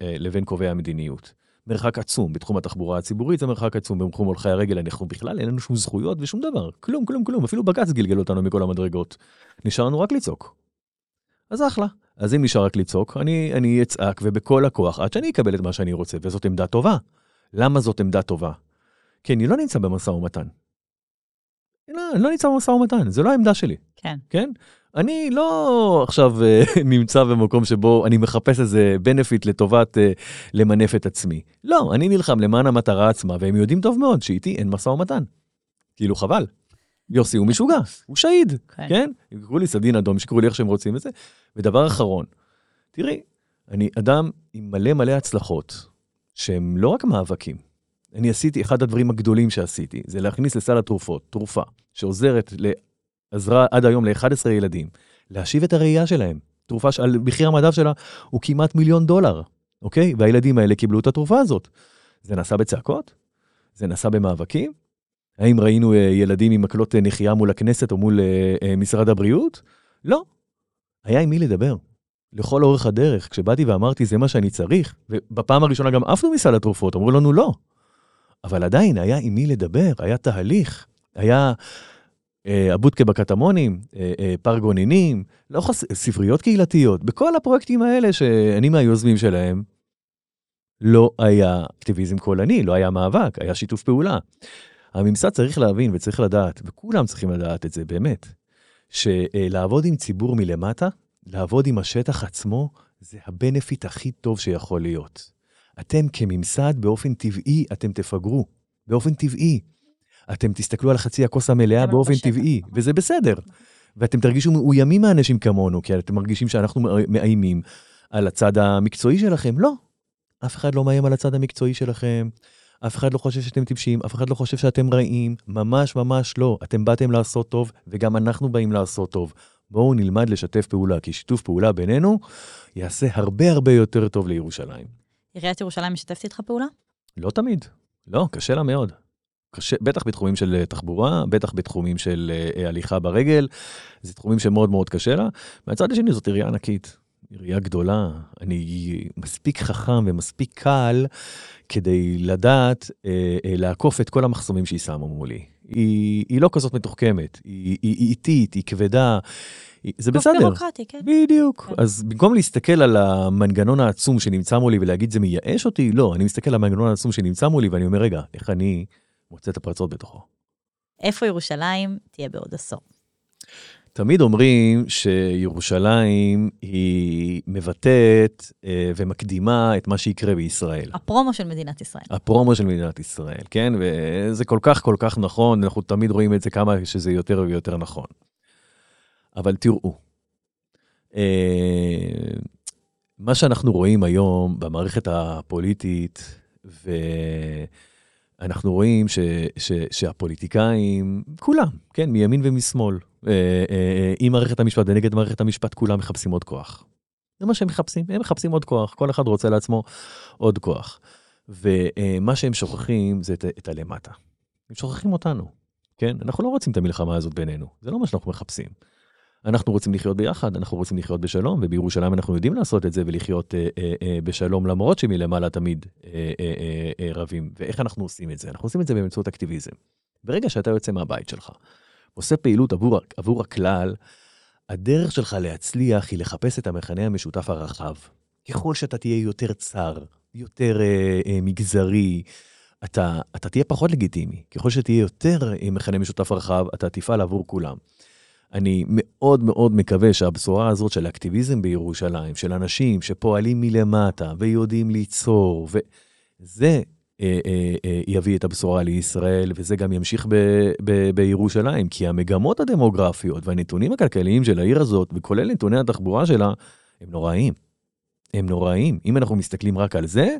לבין קובע המדיניות. מרחק עצום בתחום התחבורה הציבורית, זה מרחק עצום במחום הולכי הרגל, אנחנו בכלל אין לנו שום זכויות ושום דבר, כלום, כלום, כלום, אפילו בגץ גלגל אותנו מכל המדרגות, נשארנו רק לצעוק. אז אחלה, אז אם נשאר רק לצעוק, אני אצעק ובכל הכוח, עד שאני אקבל את מה שאני רוצה, וזאת עמדה טובה. למה זאת עמדה טובה? כי אני לא נמצא במשא ומתן. אני לא נמצא במשא ומתן, זה לא העמדה שלי. כן. כן? אני לא עכשיו נמצא במקום שבו אני מחפש איזה בנפיט לטובת למנף את עצמי. לא, אני נלחם למען המטרה עצמה, והם יודעים טוב מאוד שאיתי אין משא ומתן. כאילו חבל. יוסי הוא משוגע, הוא שעיד, כן? יקראו לי סדין אדום, שקראו לי איך שהם רוצים את זה. ודבר אחרון, תראי, אני אדם עם מלא הצלחות, שהם לא רק מאבקים. אני עשיתי, אחד הדברים הגדולים שעשיתי, זה להכניס לסל התרופות, תרופה, שעוזרת לעזרה עד היום ל-11 ילדים, להשיב את הראייה שלהם. תרופה, מחיר המדף שלה הוא כמעט $1,000,000, אוקיי? והילדים האלה קיבלו את התרופה הזאת. זה נעשה בצעקות? זה נעשה במאבקים? האם ראינו ילדים עם מקלות נחייה מול הכנסת או מול משרד הבריאות? לא. היה עם מי לדבר. לכל אורך הדרך, כשבאתי ואמרתי, זה מה שאני צריך, ובפעם הראשונה גם עפנו מסל התרופות, אמרו לנו, לא. אבל עדיין היה עם מי לדבר, היה תהליך, היה הבוטקה בקטמונים, פארק גוננים, ספריות קהילתיות, בכל הפרויקטים האלה שאני מהיוזמים שלהם, לא היה אקטיביזם קולני, לא היה מאבק, היה שיתוף פעולה. הממסד צריך להבין וצריך לדעת, וכולם צריכים לדעת את זה באמת, שלעבוד עם ציבור מלמטה, לעבוד עם השטח עצמו, זה הבנפיט הכי טוב שיכול להיות. אתם כממסד באופן טבעי, אתם תפגרו, באופן טבעי. אתם תסתכלו על חצי הכוס המלאה באופן טבעי, וזה בסדר. ואתם תרגישו מאוימים מהאנשים כמונו, כי אתם מרגישים שאנחנו מאיימים על הצד המקצועי שלכם. לא, אף אחד לא מאיים על הצד המקצועי שלכם, אף אחד לא חושב שאתם טיפשים, אף אחד לא חושב שאתם רעים, ממש לא. אתם באתם לעשות טוב, וגם אנחנו באים לעשות טוב. בואו נלמד לשתף פעולה, כי שיתוף פעולה בינינו יעשה הרבה יותר טוב לירושלים. עיריית ירושלים משתפת איתך פעולה? לא תמיד. לא, קשה לה מאוד. קשה, בטח בתחומים של תחבורה, בטח בתחומים של הליכה ברגל, זה תחומים שמאוד קשה לה. מהצד השני זאת עירייה ענקית. עירייה גדולה, אני מספיק חכם ומספיק קל כדי לדעת לעקוף את כל המחסומים שהיא שמה מולי. היא לא כזאת מתוחכמת, היא איטית, היא כבדה, זה בסדר. בירוקרטי, כן. בדיוק. אז במקום להסתכל על המנגנון העצום שנמצא מולי ולהגיד זה מייאש אותי, לא, אני מסתכל על המנגנון העצום שנמצא מולי ואני אומר, רגע, איך אני מוצא את הפרצות בתוכו? איפה ירושלים תהיה בעוד עשור? תמיד אומרים שירושלים היא מבטאת ומקדימה את מה שיקרה בישראל. הפרומו של מדינת ישראל. הפרומו של מדינת ישראל, כן? וזה כל כך כל כך נכון, אנחנו תמיד רואים את זה כמה שזה יותר ויותר נכון. אבל תראו, מה שאנחנו רואים היום במערכת הפוליטית, ואנחנו רואים שהפוליטיקאים, כולם, כן, מימין ומשמאל, עם מערכת המשפט ונגד מערכת המשפט, כולם מחפשים עוד כוח. זה מה שהם מחפשים, הם מחפשים עוד כוח, כל אחד רוצה לעצמו עוד כוח. ומה שהם שוכחים זה את הלמטה. הם שוכחים אותנו. כן? אנחנו לא רוצים את המלחמה הזאת בינינו. זה לא מה שאנחנו מחפשים. אנחנו רוצים לחיות ביחד, אנחנו רוצים לחיות בשלום, ובירושלים אנחנו יודעים לעשות את זה ולחיות בשלום, למרות שמלמעלה תמיד רבים. ואיך אנחנו עושים את זה? אנחנו עושים את זה באמצעות אקטיביזם. ברגע שאתה יוצא מהבית שלך, עושה פעילות עבור הכלל, הדרך שלך להצליח היא לחפש את המכנה המשותף הרחב. ככל שאתה תהיה יותר צר, יותר מגזרי, אתה תהיה פחות לגיטימי. ככל שתהיה יותר מכנה משותף רחב, אתה תפעל עבור כולם. אני מאוד מאוד מקווה שהבשורה הזאת של האקטיביזם בירושלים, של אנשים שפועלים מלמטה ויודעים ליצור, וזה יביא את הבשורה לישראל, וזה גם ימשיך בירושלים, כי המגמות הדמוגרפיות והנתונים הכלכליים של העיר הזאת, וכולל נתוני התחבורה שלה, הם נוראים. הם נוראים. אם אנחנו מסתכלים רק על זה,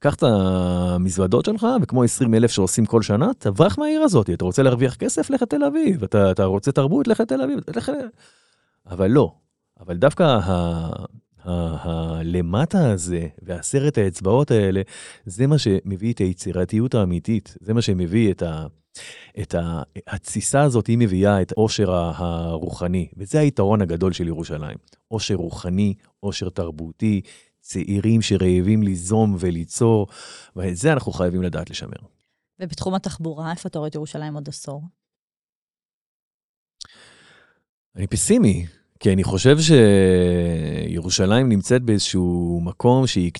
קח את המזוודות שלך, וכמו 20,000 שעושים כל שנה, תברח מהעיר הזאת. אתה רוצה להרוויח כסף, לך תל אביב. אתה רוצה תרבות, לך תל אביב. אבל לא. אבל דווקא הלמטה הזה, והסרט האצבעות האלה, זה מה שמביא את היצירתיות האמיתית. זה מה שמביא את התסיסה הזאת, היא מביאה את עושר הרוחני. וזה היתרון הגדול של ירושלים. עושר רוחני, עושר תרבותי, צעירים שרעבים ליזום וליצור, ואת זה אנחנו חייבים לדעת לשמר. ובתחום התחבורה, איפה אתה רואה את ירושלים עוד עשור? אני פסימי, כי אני חושב שירושלים נמצאת באיזשהו מקום שהיא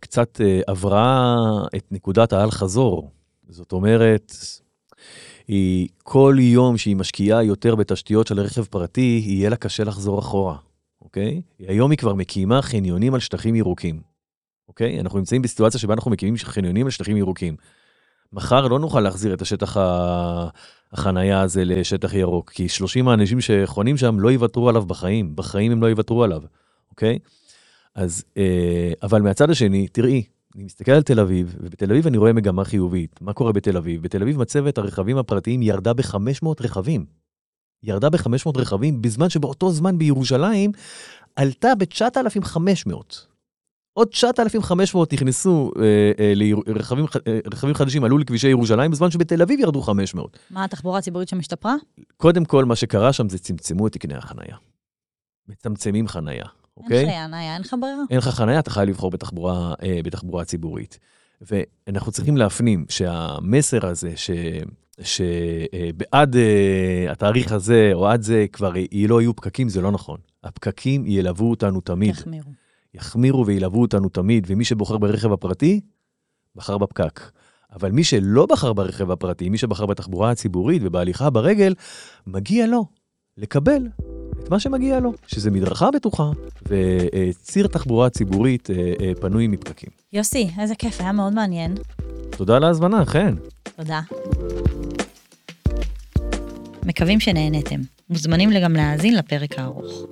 קצת עברה את נקודת העל חזור. זאת אומרת, היא כל יום שהיא משקיעה יותר בתשתיות של רכב פרטי, יהיה לה קשה לחזור אחורה. אוקיי? היום היא כבר מקימה חניונים על שטחים ירוקים. אוקיי? אנחנו נמצאים בסיטואציה שבה אנחנו מקימים חניונים על שטחים ירוקים. מחר לא נוכל להחזיר את השטח החנייה הזה לשטח ירוק, כי 30 האנשים שחונים שם לא יוותרו עליו בחיים. בחיים הם לא יוותרו עליו. אוקיי? אז, אבל מהצד השני, תראי, אני מסתכל על תל אביב, ובתל אביב אני רואה מגמה חיובית. מה קורה בתל אביב? בתל אביב מצבת הרכבים הפרטיים ירדה ב-500 רכבים. ירדה ב-500 רכבים, בזמן שבאותו זמן בירושלים עלתה ב-9,500. עוד 9,500 נכנסו לרכבים חדשים, עלו לכבישי ירושלים, בזמן שבתל אביב ירדו 500. מה התחבורה הציבורית שמשתפרה? קודם כל, מה שקרה שם זה צמצמו את תקני החנייה. מצמצמים חנייה, אוקיי? אין חנייה, אין לך ברירה. אין לך חנייה, אתה חייב לבחור בתחבורה הציבורית. ואנחנו צריכים להפנים שהמסר הזה שבעד התאריך הזה או עד זה כבר לא יהיו פקקים, זה לא נכון. הפקקים ילוו אותנו תמיד. יחמירו וילוו אותנו תמיד, ומי שבוחר ברכב הפרטי, בחר בפקק. אבל מי שלא בחר ברכב הפרטי, מי שבחר בתחבורה הציבורית ובהליכה ברגל, מגיע לו לקבל את מה שמגיע לו, שזה מדרכה בטוחה וציר תחבורה ציבורית פנוי מפקקים. יוסי, איזה כיף, היה מאוד מעניין. תודה על ההזמנה, חן. תודה. מקווים שנהנתם. מוזמנים גם להאזין לפרק הארוך.